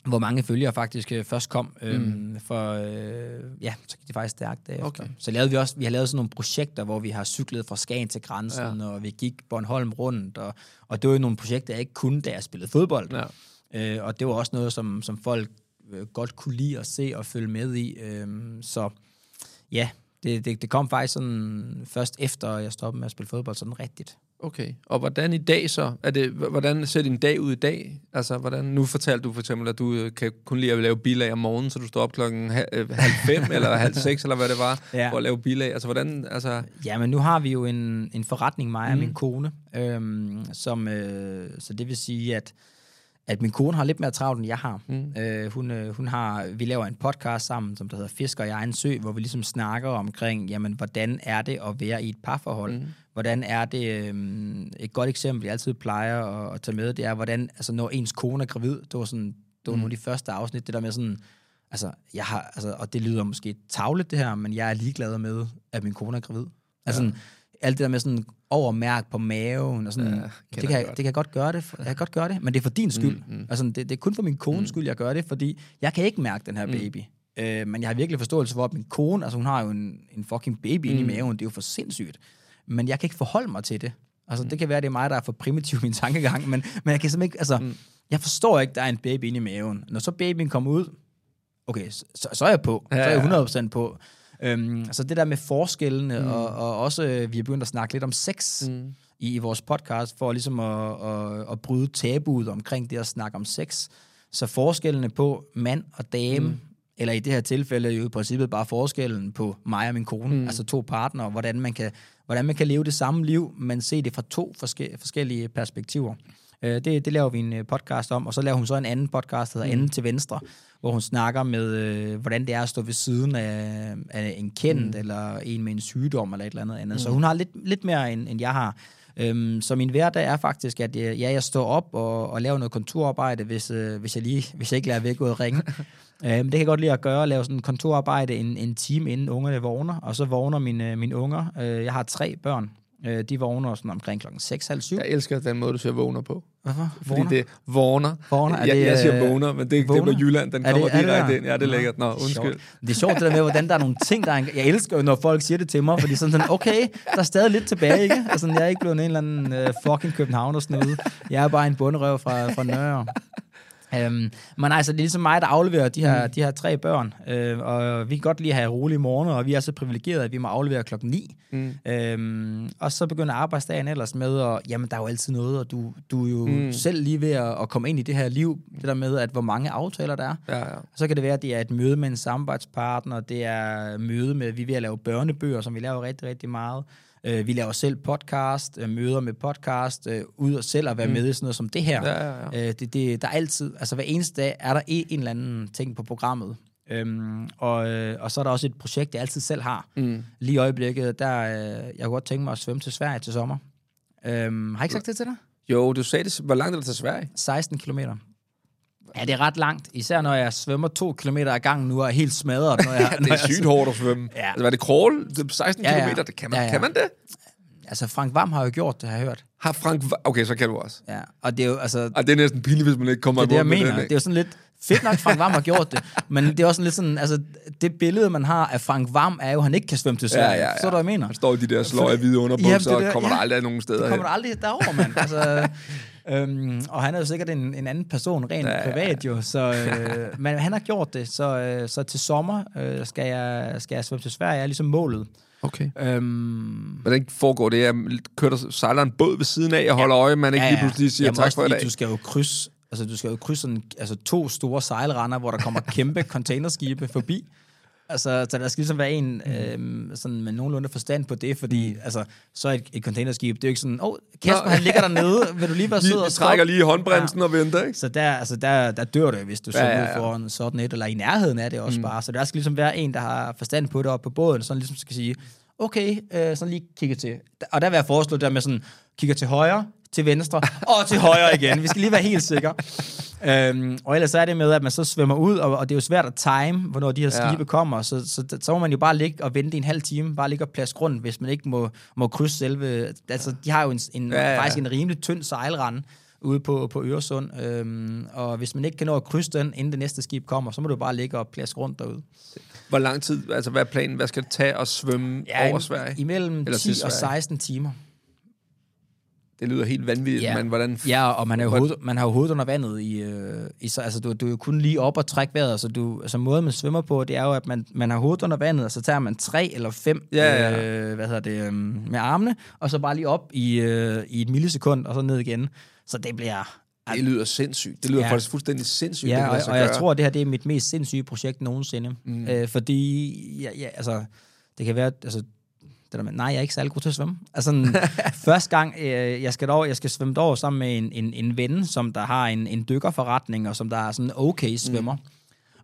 hvor mange følgere faktisk først kom. Mm. Øhm, for øh, ja, så gik det faktisk stærkt derefter. Okay. Så lavede vi også, vi har lavet sådan nogle projekter, hvor vi har cyklet fra Skagen til grænsen, ja. og vi gik Bornholm rundt, og, og det var jo nogle projekter, jeg ikke kunne, da jeg spillede fodbold. Ja. Øh, og det var også noget, som, som folk øh, godt kunne lide at se og følge med i. Øh, så ja, det, det, det kom faktisk sådan først efter, jeg stoppede med at spille fodbold sådan rigtigt. Okay, og hvordan i dag så? Er det, hvordan ser din dag ud i dag? Altså, hvordan, nu fortalte du for eksempel, at du kan kun lide at lave bilag om morgenen, så du står op klokken halv fem eller halv seks, eller hvad det var, ja. for at lave bilag. Altså, hvordan, altså... Jamen, nu har vi jo en, en forretning, mig og mm. min kone, øhm, som, øh, så det vil sige, at at min kone har lidt mere travlt, end jeg har. Mm. Øh, hun, hun har. Vi laver en podcast sammen, som der hedder Fisker i egen sø, hvor vi ligesom snakker omkring, jamen, hvordan er det at være i et parforhold? Mm. Hvordan er det... Øhm, et godt eksempel, jeg altid plejer at, at tage med, det er, hvordan, altså, når ens kone er gravid, det var, sådan, det var mm. nogle af de første afsnit, det der med sådan... Altså, jeg har, altså, og det lyder måske tavligt, det her, men jeg er ligeglad med, at min kone er gravid. Altså, ja. sådan, alt det der med sådan... overmærk på maven og sådan. Ja, det, kan jeg, det kan jeg godt gøre det. For, jeg kan godt gøre det, men det er for din skyld. Mm, mm. Altså det, det er kun for min kones mm. skyld, jeg gør det, fordi jeg kan ikke mærke den her baby. Mm. Øh, men jeg har virkelig forståelse for, at min kone, altså hun har jo en, en fucking baby mm. inde i maven, det er jo for sindssygt. Men jeg kan ikke forholde mig til det. Altså mm. det kan være, det er mig, der er for primitiv i min tankegang, men, men jeg kan simpelthen ikke, altså mm. jeg forstår ikke, der er en baby inde i maven. Når så babyen kommer ud, okay, så, så er jeg på. Ja, så er jeg hundrede procent på. Øhm, så det der med forskellene, mm. og, og også, vi har begyndt at snakke lidt om sex, mm. i, i vores podcast, for ligesom at, at, at bryde tabuet omkring det at snakke om sex. Så forskellene på mand og dame, mm. eller i det her tilfælde er jo i princippet bare forskellen på mig og min kone, mm. altså to partnere, hvordan man kan, hvordan man kan leve det samme liv, men se det fra to forske, forskellige perspektiver. Det, det laver vi en podcast om, og så laver hun så en anden podcast, der hedder mm. Anden til Venstre, hvor hun snakker med, øh, hvordan det er at stå ved siden af, af en kendt, mm. eller en med en sygdom, eller et eller andet andet. Mm. Så hun har lidt, lidt mere, end, end jeg har. Øhm, så min hverdag er faktisk, at jeg, ja, jeg står op og, og laver noget kontorarbejde, hvis, øh, hvis, jeg, lige, hvis jeg ikke lader væk ud at ringe. øhm, det kan jeg godt lide at gøre, at lave sådan kontorarbejde en, en time, inden ungerne vågner, og så vågner mine, mine unger. Øh, jeg har tre børn. De vågner sådan omkring klokken seks, halv syv. Jeg elsker den måde, du siger vågner på. Hvorfor? Fordi det vågner. Vågner. Jeg, jeg siger vågner, men det er på Jylland. Den kommer direkte ind. Ja, det er lækkert. Nå, undskyld. Det er sjovt det der med, hvordan der er nogle ting, der er en... Jeg elsker jo, når folk siger det til mig, fordi sådan sådan, okay, der er stadig lidt tilbage, ikke? Altså, jeg er ikke blevet en eller anden uh, fucking københavner sådan ude. Jeg er bare en bunderøv fra, fra Nørre. Øhm, men altså, det er ligesom mig, der afleverer de her, mm. de her tre børn, øh, og vi kan godt lige have rolige morgener, og vi er så privilegerede, at vi må aflevere klokken ni. Mm. Øhm, og så begynder arbejdsdagen ellers med, og jamen, der er jo altid noget, og du, du er jo mm. selv lige ved at, at komme ind i det her liv, det der med, at hvor mange aftaler der er. Ja, ja. Så kan det være, at det er et møde med en samarbejdspartner, det er møde med, vi er ved at lave børnebøger, som vi laver rigtig, rigtig meget. Vi laver selv podcast, møder med podcast, ud og selv at være mm. med i sådan noget som det her. Ja, ja, ja. Det, det, der er altid, altså hver eneste dag, er der en eller anden ting på programmet. Øhm, og, og så er der også et projekt, jeg altid selv har. Mm. Lige i øjeblikket, der, jeg kunne godt tænke mig at svømme til Sverige til sommer. Øhm, har jeg ikke sagt det til dig? Jo, du sagde det. Hvor langt er det til Sverige? seksten kilometer. Ja, det er ret langt, især når jeg svømmer to kilometer ad gangen nu og er helt smadret. Når jeg, ja, det er når sygt jeg... hårdt at svømme. Ja. Altså, hvad det, crawl? seksten ja, ja. Kilometer, det kan man, ja, ja. Kan man det? Altså, Frank Vam har jo gjort det, har jeg hørt. Har Frank Va- Okay, så kan du også. Ja, og det er jo, altså... Og det er næsten pinligt, hvis man ikke kommer imod med det. Det er det, jeg mener. Det er jo sådan lidt... Fedt nok, Frank Vam har gjort det, men det er også sådan lidt sådan, altså, det billede, man har af Frank Vam, er jo, at han ikke kan svømme til Sverige. Ja, ja, ja. Så er der, jeg mener. Han står i de der sløje hvide underbukser, og kommer ja, der aldrig nogen steder hen. Kommer der aldrig derover, mand. Altså, øhm, og han er jo sikkert en, en anden person, rent ja, ja. privat jo, så, øh, men han har gjort det, så, øh, så til sommer øh, skal, jeg, skal jeg svømme til Sverige, jeg er ligesom målet. Okay. Øhm, Hvordan foregår det? Jeg kører, sejler en båd ved siden af, og holder ja, øje, man ikke ja, ja. lige pludselig siger, jamen, tak for i dag. Du skal jo krydse Altså, du skal jo krydse sådan, altså, to store sejlrender, hvor der kommer kæmpe containerskibe forbi. Altså, så der skal ligesom være en øh, sådan med nogenlunde forstand på det, fordi altså, så et, et containerskib, det er jo ikke sådan, åh, oh, Kasper, han ligger dernede, vil du lige være sød og stop? Trækker lige i håndbremsen ja. og venter, ikke? Så der, altså, der, der dør det, hvis du så ja, ja, ja. ud foran sådan et, eller i nærheden af det også mm. bare. Så der skal ligesom være en, der har forstand på det oppe på båden, sådan ligesom skal sige, okay, øh, sådan lige kigger til. Og der vil jeg foreslå der med sådan, kigger til højre, til venstre, og til højre igen. Vi skal lige være helt sikre. Øhm, og ellers er det med, at man så svømmer ud, og, og det er jo svært at time, hvornår de her skibe ja. kommer, så, så, så, så må man jo bare ligge og vente en halv time, bare ligge og plaske rundt, hvis man ikke må, må krydse selve... Altså, de har jo en, en, ja, ja. faktisk en rimelig tynd sejlrende ude på, på Øresund, øhm, og hvis man ikke kan nå at krydse den, inden det næste skib kommer, så må du bare ligge og plaske rundt derude. Hvor lang tid, altså hvad er planen? Hvad skal det tage at svømme ja, over Sverige? Imellem ti og seksten timer. Det lyder helt vanvittigt, ja. men hvordan... Ja, og man, er jo hoved, man har jo hovedet under vandet i... Øh, i altså, du, du er jo kun lige op og trække vejret, så du, altså, måden, man svømmer på, det er jo, at man, man har hovedet under vandet, og så tager man tre eller fem, ja, ja. Øh, hvad hedder det, øh, med armene, og så bare lige op i, øh, i et millisekund, og så ned igen. Så det bliver... At, det lyder sindssygt. Det lyder ja. faktisk fuldstændig sindssygt, ja, det kan og, og jeg gøre. tror, det her det er mit mest sindssyge projekt nogensinde. Mm. Øh, fordi, ja, ja, altså, det kan være... Altså, Med, nej, jeg er ikke særlig god til at svømme. Altså, første gang, øh, jeg, skal dog, jeg skal svømme derover sammen med en, en, en ven, som der har en, en dykkerforretning, og som der er sådan okay svømmer. Mm.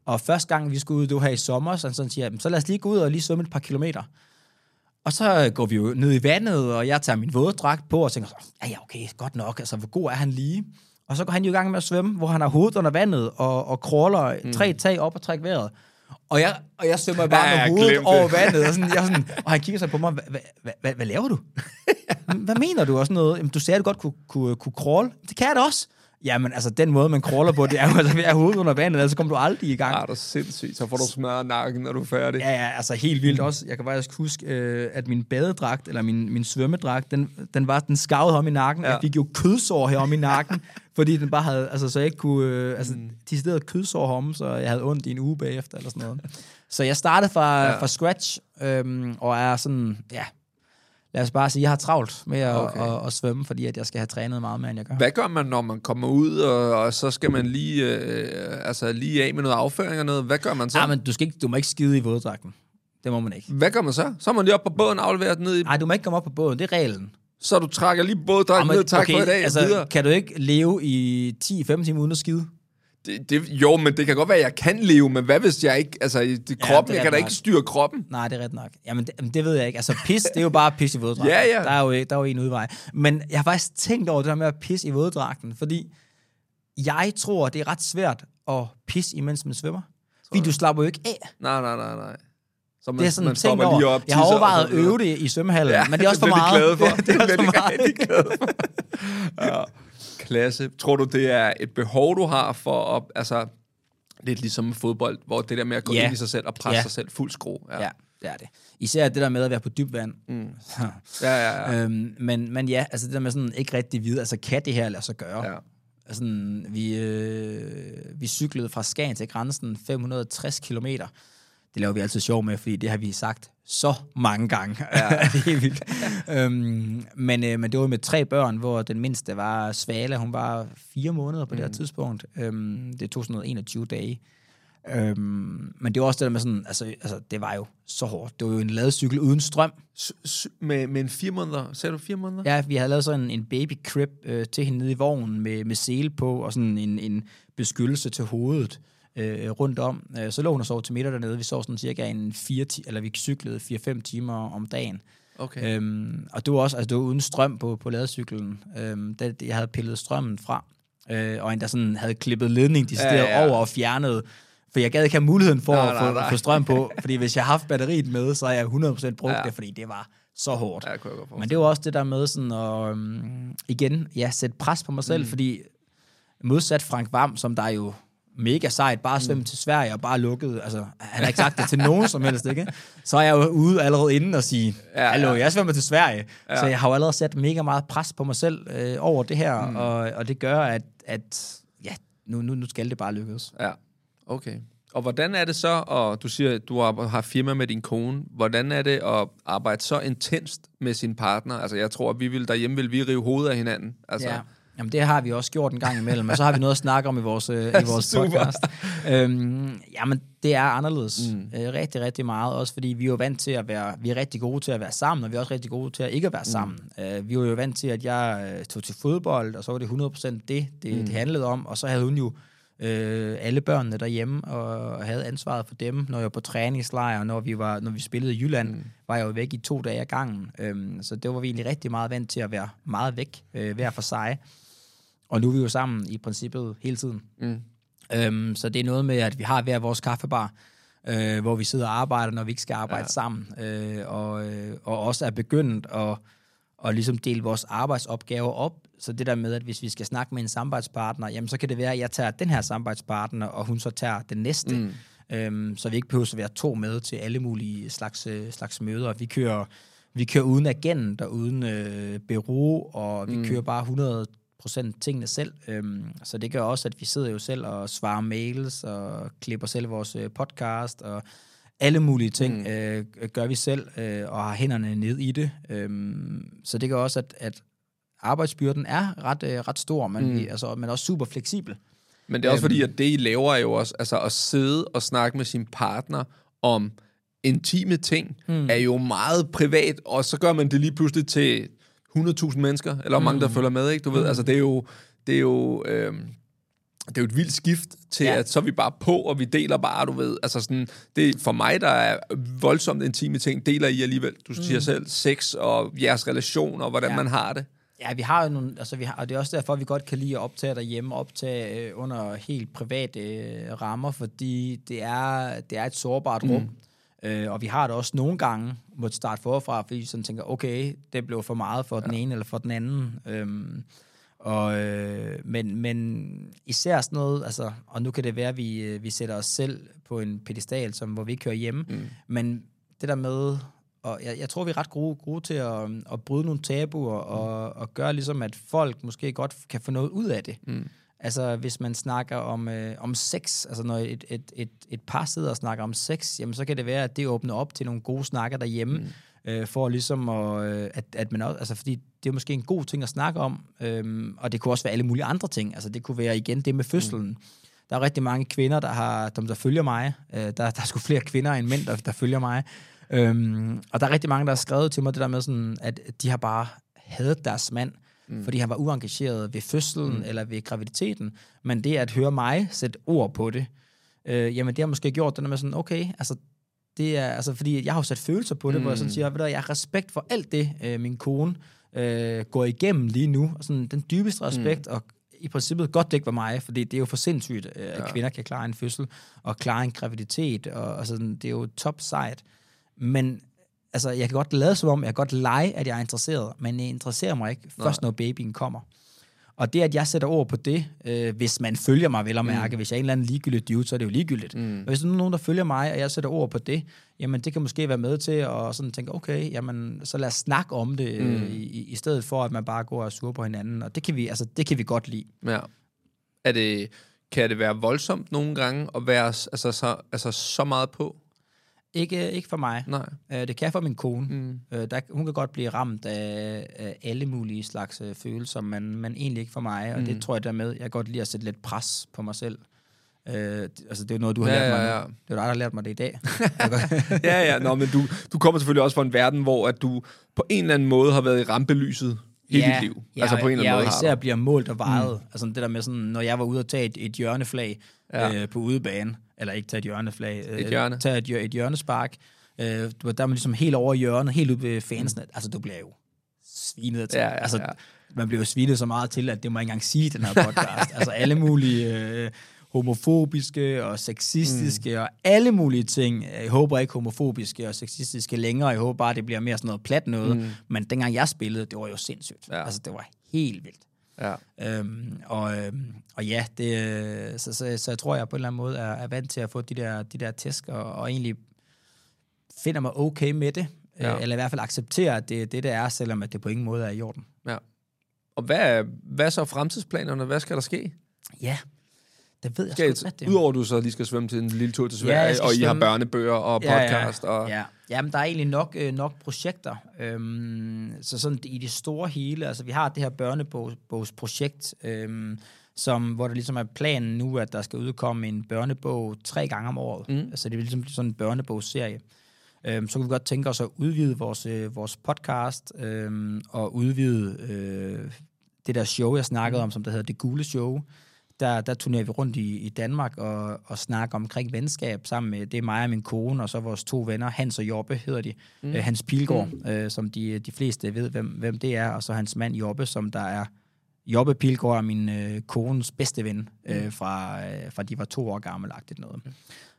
Og første gang, vi skulle ud, det var her i sommer, så han sådan siger, så lad os lige gå ud og lige svømme et par kilometer. Og så går vi jo ned i vandet, og jeg tager min våddragt på, og tænker, ja, ja, okay, godt nok, altså, hvor god er han lige? Og så går han jo i gang med at svømme, hvor han har hovedet under vandet, og, og crawler mm. tre tag op og trækker vejret. Og jeg, og jeg sømmer bare ja, med hovedet over vandet, og, sådan, jeg sådan, og han kigger sig på mig, hvad hva, hva, hva laver du? Hvad mener du? Og sådan noget. Jamen, du sagde, at du godt kunne, kunne, kunne crawle. Det kan jeg da også. Jamen, altså, den måde, man crawler på, det er jo, altså, at hovedet under vandet, så altså, kommer du aldrig i gang. Ja, det er sindssygt. Så får du smadret nakken, når du er færdig. Ja, ja, altså helt vildt også. Jeg kan faktisk huske, øh, at min badedragt, eller min, min svømmedragt, den, den, var, den skavede om i nakken. Ja. Jeg fik jo kødsår herom i nakken, fordi den bare havde, altså, så jeg ikke kunne, øh, altså, mm. de steder kødsår herom, så jeg havde ondt i en uge bagefter, eller sådan noget. Så jeg startede fra, ja. fra scratch, øh, og er sådan, ja... lad os bare sige, jeg har travlt med at, okay. at, at svømme, fordi at jeg skal have trænet meget mere, end jeg gør. Hvad gør man, når man kommer ud, og, og så skal man lige, øh, altså lige af med noget afføring og noget? Hvad gør man så? Nej, men du, skal ikke, du må ikke skide i våddragten. Det må man ikke. Hvad gør man så? Så er man lige op på båden og afleverer den ned i... Nej, du må ikke komme op på båden. Det er reglen. Så du trækker lige båddragten ned, tak okay, for i dag. Altså, kan du ikke leve i ti til femten timer uden at skide? Det, det, jo, men det kan godt være, at jeg kan leve, men hvad hvis jeg ikke... Altså, det, kroppen, ja, jeg kan da nok. Ikke styre kroppen. Nej, det er ret nok. Jamen, det, det ved jeg ikke. Altså, pis, det er jo bare pis i våddragten. Ja, ja. Der er jo, der er jo en udvej. Men jeg har faktisk tænkt over det der med at pisse i våddragten, fordi jeg tror, det er ret svært at pisse, imens man svømmer. Fordi du slapper jo ikke af. Nej, nej, nej, nej. Så man, det er sådan, man stopper over. Lige op. Jeg har overvejet at øve det i svømmehallen, ja, men det er også for meget. Det er det er rigtig glad for. Ja. Klasse. Tror du, det er et behov, du har for at... Altså, lidt ligesom fodbold, hvor det der med at gå ja. ind i sig selv og presse ja. sig selv fuld skrue. Ja. Ja, det er det. Især det der med at være på dyb vand. Mm. ja, ja, ja. Øhm, men, men ja, altså det der med sådan ikke rigtig vide, altså kan det her lade sig gøre? Ja. Altså, vi, øh, vi cyklede fra Skagen til grænsen fem hundrede og tres kilometer. Det laver vi altid sjov med, fordi det har vi sagt så mange gange. Ja. Det er vildt. øhm, men, øh, men det var med tre børn, hvor den mindste var Svala. Hun var fire måneder på mm. det her tidspunkt. Øhm, det tog sådan noget enogtyve dage. Øhm, men det var også det der med sådan, altså, altså det var jo så hårdt. Det var jo en ladecykel uden strøm. S- s- med, med en fire måneder? Sagde du fire måneder? Ja, vi havde lavet sådan en, en baby crib øh, til hende nede i vognen med, med sele på og sådan en, en beskyttelse til hovedet. Øh, rundt om, øh, så lå hun og sov til middag dernede. Vi sov sådan cirka en fire ti- eller vi cyklede fire fem timer om dagen. Okay. Øhm, og det var også, altså det var uden strøm på, på ladecyklen. Øhm, det, jeg havde pillet strømmen fra, øh, og en der sådan havde klippet ledning de steder ja, ja. over og fjernet, for jeg gad ikke have muligheden for nej, at få, nej, nej. få strøm på, fordi hvis jeg havde haft batteriet med, så havde jeg hundrede procent brugt ja. det, fordi det var så hårdt. Ja, kunne jeg godt forstå. Men det var også det der med sådan at, øhm, igen, ja, sætte pres på mig selv, mm. fordi modsat Frank Vam, som der jo mega sejt, bare svømme mm. til Sverige og bare lukket. Altså, han har ikke sagt det til nogen som helst, ikke? Så er jeg jo ude allerede inden og sige, hallo, jeg svømmer til Sverige. Ja. Så jeg har jo allerede sat mega meget pres på mig selv øh, over det her, mm. og, og det gør, at, at ja, nu, nu, nu skal det bare lykkes. Ja, okay. Og hvordan er det så, og du siger, at du har firma med din kone, hvordan er det at arbejde så intenst med sin partner? Altså, jeg tror, at vi vil, derhjemme vil vi rive hovedet af hinanden. Altså, ja. Jamen, det har vi også gjort en gang imellem, og så har vi noget at snakke om i vores, øh, i vores podcast. Øhm, jamen, det er anderledes. Mm. Øh, rigtig, rigtig meget. Også fordi vi er jo vant til at være, vi er rigtig gode til at være sammen, og vi er også rigtig gode til at ikke at være sammen. Mm. Øh, vi var jo vant til, at jeg øh, tog til fodbold, og så var det hundrede procent det, det, mm. det handlede om. Og så havde hun jo øh, alle børnene derhjemme, og havde ansvaret for dem, når jeg var på træningslejr, og når vi, var, når vi spillede i Jylland, mm. var jeg jo væk i to dage ad gangen. Øhm, så det var vi egentlig rigtig meget vant til at være meget væk, øh, hver for sig. Og nu er vi jo sammen i princippet hele tiden. Mm. Øhm, så det er noget med, at vi har hver vores kaffebar, øh, hvor vi sidder og arbejder, når vi ikke skal arbejde ja. sammen. Øh, og, og også er begyndt at og ligesom dele vores arbejdsopgaver op. Så det der med, at hvis vi skal snakke med en samarbejdspartner, jamen så kan det være, at jeg tager den her samarbejdspartner, og hun så tager den næste. Mm. Øhm, så vi ikke behøver at være to med til alle mulige slags, slags møder. Vi kører, vi kører uden agent og uden øh, bureau, og vi mm. kører bare hundrede procent tingene selv, øhm, så det gør også, at vi sidder jo selv og svarer mails og klipper selv vores øh, podcast og alle mulige ting mm. øh, gør vi selv øh, og har hænderne ned i det, øhm, så det gør også, at, at arbejdsbyrden er ret, øh, ret stor, men mm. altså, man er også super fleksibel. Men det er også æm, fordi, at det I laver er jo også, altså at sidde og snakke med sin partner om intime ting, mm. er jo meget privat, og så gør man det lige pludselig til hundrede tusind mennesker, eller mange, der mm. følger med, ikke? Du ved, altså det er jo, det er jo, øh, det er jo et vildt skift til, ja. at så er vi bare på, og vi deler bare, du ved, altså sådan, det for mig, der er voldsomt intime ting, deler I alligevel, du mm. siger selv, sex og jeres relation, og hvordan ja. man har det. Ja, vi har jo nogle, altså vi har, og det er også derfor, vi godt kan lide at optage derhjemme, optage øh, under helt private øh, rammer, fordi det er, det er et sårbart rum. Mm. Øh, og vi har det også nogle gange måtte starte forfra, fordi vi sådan tænker, okay, det blev for meget for den ja. ene eller for den anden. Øhm, og, øh, men, men især sådan noget, altså, og nu kan det være, at vi, vi sætter os selv på en pedestal, som, hvor vi ikke hører hjemme, mm. men det der med, og jeg, jeg tror, vi er ret gode, gode til at, at bryde nogle tabuer, mm. og, og gøre ligesom, at folk måske godt kan få noget ud af det. Mm. Altså, hvis man snakker om, øh, om sex, altså når et, et, et, et par sidder og snakker om sex, jamen så kan det være, at det åbner op til nogle gode snakker derhjemme, mm. øh, for ligesom at, øh, at, at man også, altså fordi det er måske en god ting at snakke om, øh, og det kunne også være alle mulige andre ting, altså det kunne være igen det med fødslen. Mm. Der er rigtig mange kvinder, der har, der, der følger mig, øh, der, der er sgu flere kvinder end mænd, der, der følger mig, øh, og der er rigtig mange, der har skrevet til mig det der med sådan, at de har bare hadet deres mand, mm. fordi han var uengageret ved fødslen mm. eller ved graviditeten, men det at høre mig sætte ord på det, øh, jamen det har måske gjort den med sådan, okay, altså det er, altså fordi jeg har jo sat følelser på det, mm. hvor jeg sådan siger, ved du, jeg har respekt for alt det, øh, min kone øh, går igennem lige nu, og sådan den dybeste respekt, mm. og i princippet godt det ikke var mig, fordi det er jo for sindssygt, øh, at ja. kvinder kan klare en fødsel, og klare en graviditet, og, og sådan, det er jo top sejt, men altså, jeg kan godt lade som om, jeg kan godt lege, at jeg er interesseret, men jeg interesserer mig ikke, først Nej. når babyen kommer. Og det, at jeg sætter ord på det, øh, hvis man følger mig, vel at mærke, mm. hvis jeg er en eller anden ligegyldig dude, så er det jo ligegyldigt. Mm. Og hvis der er nogen, der følger mig, og jeg sætter ord på det, jamen det kan måske være med til at sådan tænke, okay, jamen så lad os snakke om det, mm. øh, i, i stedet for, at man bare går og suger på hinanden. Og det kan vi, altså, det kan vi godt lide. Ja. Er det, kan det være voldsomt nogle gange at være altså, så, altså, så meget på? Ikke, ikke for mig. Nej. Det kan for min kone. Mm. Der, hun kan godt blive ramt af, af alle mulige slags følelser, men, men egentlig ikke for mig, og mm. det tror jeg dermed, jeg godt lide at sætte lidt pres på mig selv. Øh, altså, det er jo noget, du har ja, lært mig. Ja, ja. Det er jo dig, der har lært mig det i dag. ja, ja. Nå, men du, du kommer selvfølgelig også fra en verden, hvor at du på en eller anden måde har været i rampelyset hele ja, dit liv. Ja, altså på en eller anden ja, måde. Ja, og især bliver målt og vejet. Mm. Altså det der med sådan, når jeg var ude og tage et, et hjørneflag ja. øh, på udebane, eller ikke tage et hjørneflag, øh, et hjørne. tage et, et hjørnespark, øh, der er man ligesom helt over hjørnet, helt ude ved fansene. Mm. Altså du bliver jo svinet til. Ja, ja, ja. Altså man bliver jo svinet så meget til, at det må jeg ikke engang sige i den her podcast. altså alle mulige øh, homofobiske og sexistiske mm. og alle mulige ting. Jeg håber ikke homofobiske og sexistiske længere. Jeg håber bare, det bliver mere sådan noget plat noget. Mm. Men dengang jeg spillede, det var jo sindssygt. Ja. Altså, det var helt vildt. Ja. Øhm, og, øhm, og ja, det, så, så, så jeg tror, jeg på en eller anden måde er, er vant til at få de der, de der tæsk, og, og egentlig finder mig okay med det. Ja. Øh, eller i hvert fald accepterer, at det det, der er, selvom at det på ingen måde er i orden. Ja. Og hvad, hvad så er fremtidsplanerne? Hvad skal der ske? Ja, det ved jeg sgu ikke. Udover du så lige skal svømme til en lille tur til Sverige, ja, og I svømme. har børnebøger og podcast. Ja, ja. Og... ja. Jamen, der er egentlig nok, øh, nok projekter. Øhm, så sådan i det store hele, altså vi har det her børnebogsprojekt, øhm, som, hvor der ligesom er planen nu, at der skal udkomme en børnebog tre gange om året. Mm. Altså det er ligesom sådan en børnebogsserie. Øhm, så kunne vi godt tænke os at udvide vores, øh, vores podcast, øh, og udvide øh, det der show, jeg snakkede mm. om, som der hedder Det Gule Show. Der, der turnerer vi rundt i, i Danmark og, og snakker omkring venskab sammen med, det er mig og min kone, og så vores to venner, Hans og Jobbe hedder de, mm. øh, Hans Pilgaard, mm. øh, som de, de fleste ved, hvem, hvem det er, og så hans mand Jobbe, som der er, Jobbe Pilgaard er min øh, kones bedste ven, øh, fra, øh, fra de var to år gammelagtigt noget. Mm.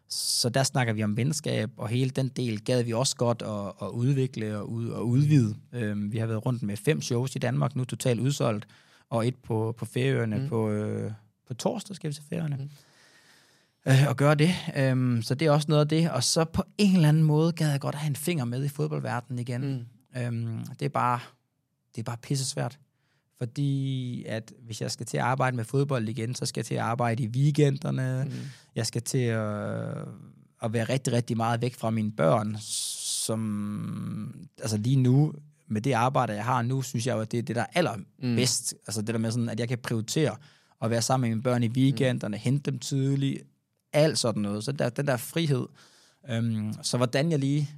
Så der snakker vi om venskab, og hele den del gad vi også godt at, at udvikle og, ud, og udvide. Øh, vi har været rundt med fem shows i Danmark, nu totalt udsolgt, og et på, på Færøerne, mm. på... Øh, på torsdag skal vi til ferierne, mm. øh, og gøre det. Øhm, så det er også noget af det. Og så på en eller anden måde gad jeg godt have en finger med i fodboldverdenen igen. Mm. Øhm, det er bare, det er bare pissesvært. Fordi at hvis jeg skal til at arbejde med fodbold igen, så skal jeg til at arbejde i weekenderne. Mm. Jeg skal til at, at være rigtig, rigtig meget væk fra mine børn, som altså lige nu, med det arbejde, jeg har nu, synes jeg jo, at det er det, der er allerbedst. Mm. Altså det der med sådan, at jeg kan prioritere og være sammen med mine børn i weekenderne, mm. hente dem tidligt, alt sådan noget. Så der, den der frihed. Øhm, så hvordan jeg lige...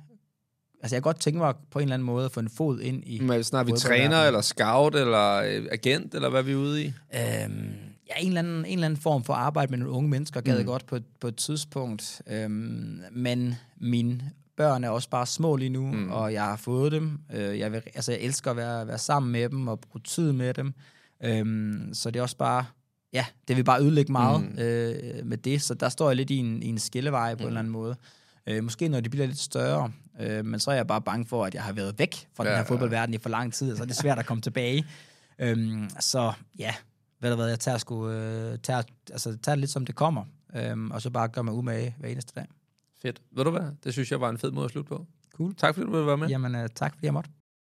Altså, jeg kan godt tænke mig på en eller anden måde at få en fod ind i... Men snart vi træner, eller scout, eller agent, eller hvad er vi ude i? Øhm, ja, en eller, anden, en eller anden form for arbejde med nogle unge mennesker, gad mm. jeg godt på, på et tidspunkt. Øhm, men mine børn er også bare små lige nu, mm. og jeg har fået dem. Øh, jeg, vil, altså, jeg elsker at være, være sammen med dem, og bruge tid med dem. Øhm, så det er også bare... Ja, det vil bare ødelægge meget mm. øh, med det, så der står jeg lidt i en, i en skillevej på mm. en eller anden måde. Øh, måske når det bliver lidt større, øh, men så er jeg bare bange for, at jeg har været væk fra ja, den her fodboldverden i for lang tid, og så er det svært at komme tilbage. Øhm, så ja, ved du hvad, jeg tager, sgu, øh, tager, altså, tager det lidt som det kommer, øh, og så bare gør mig umage hver eneste dag. Fedt. Ved du hvad? Det synes jeg var en fed måde at slutte på. Cool. Tak fordi du ville være med. Jamen, øh, tak fordi jeg måtte.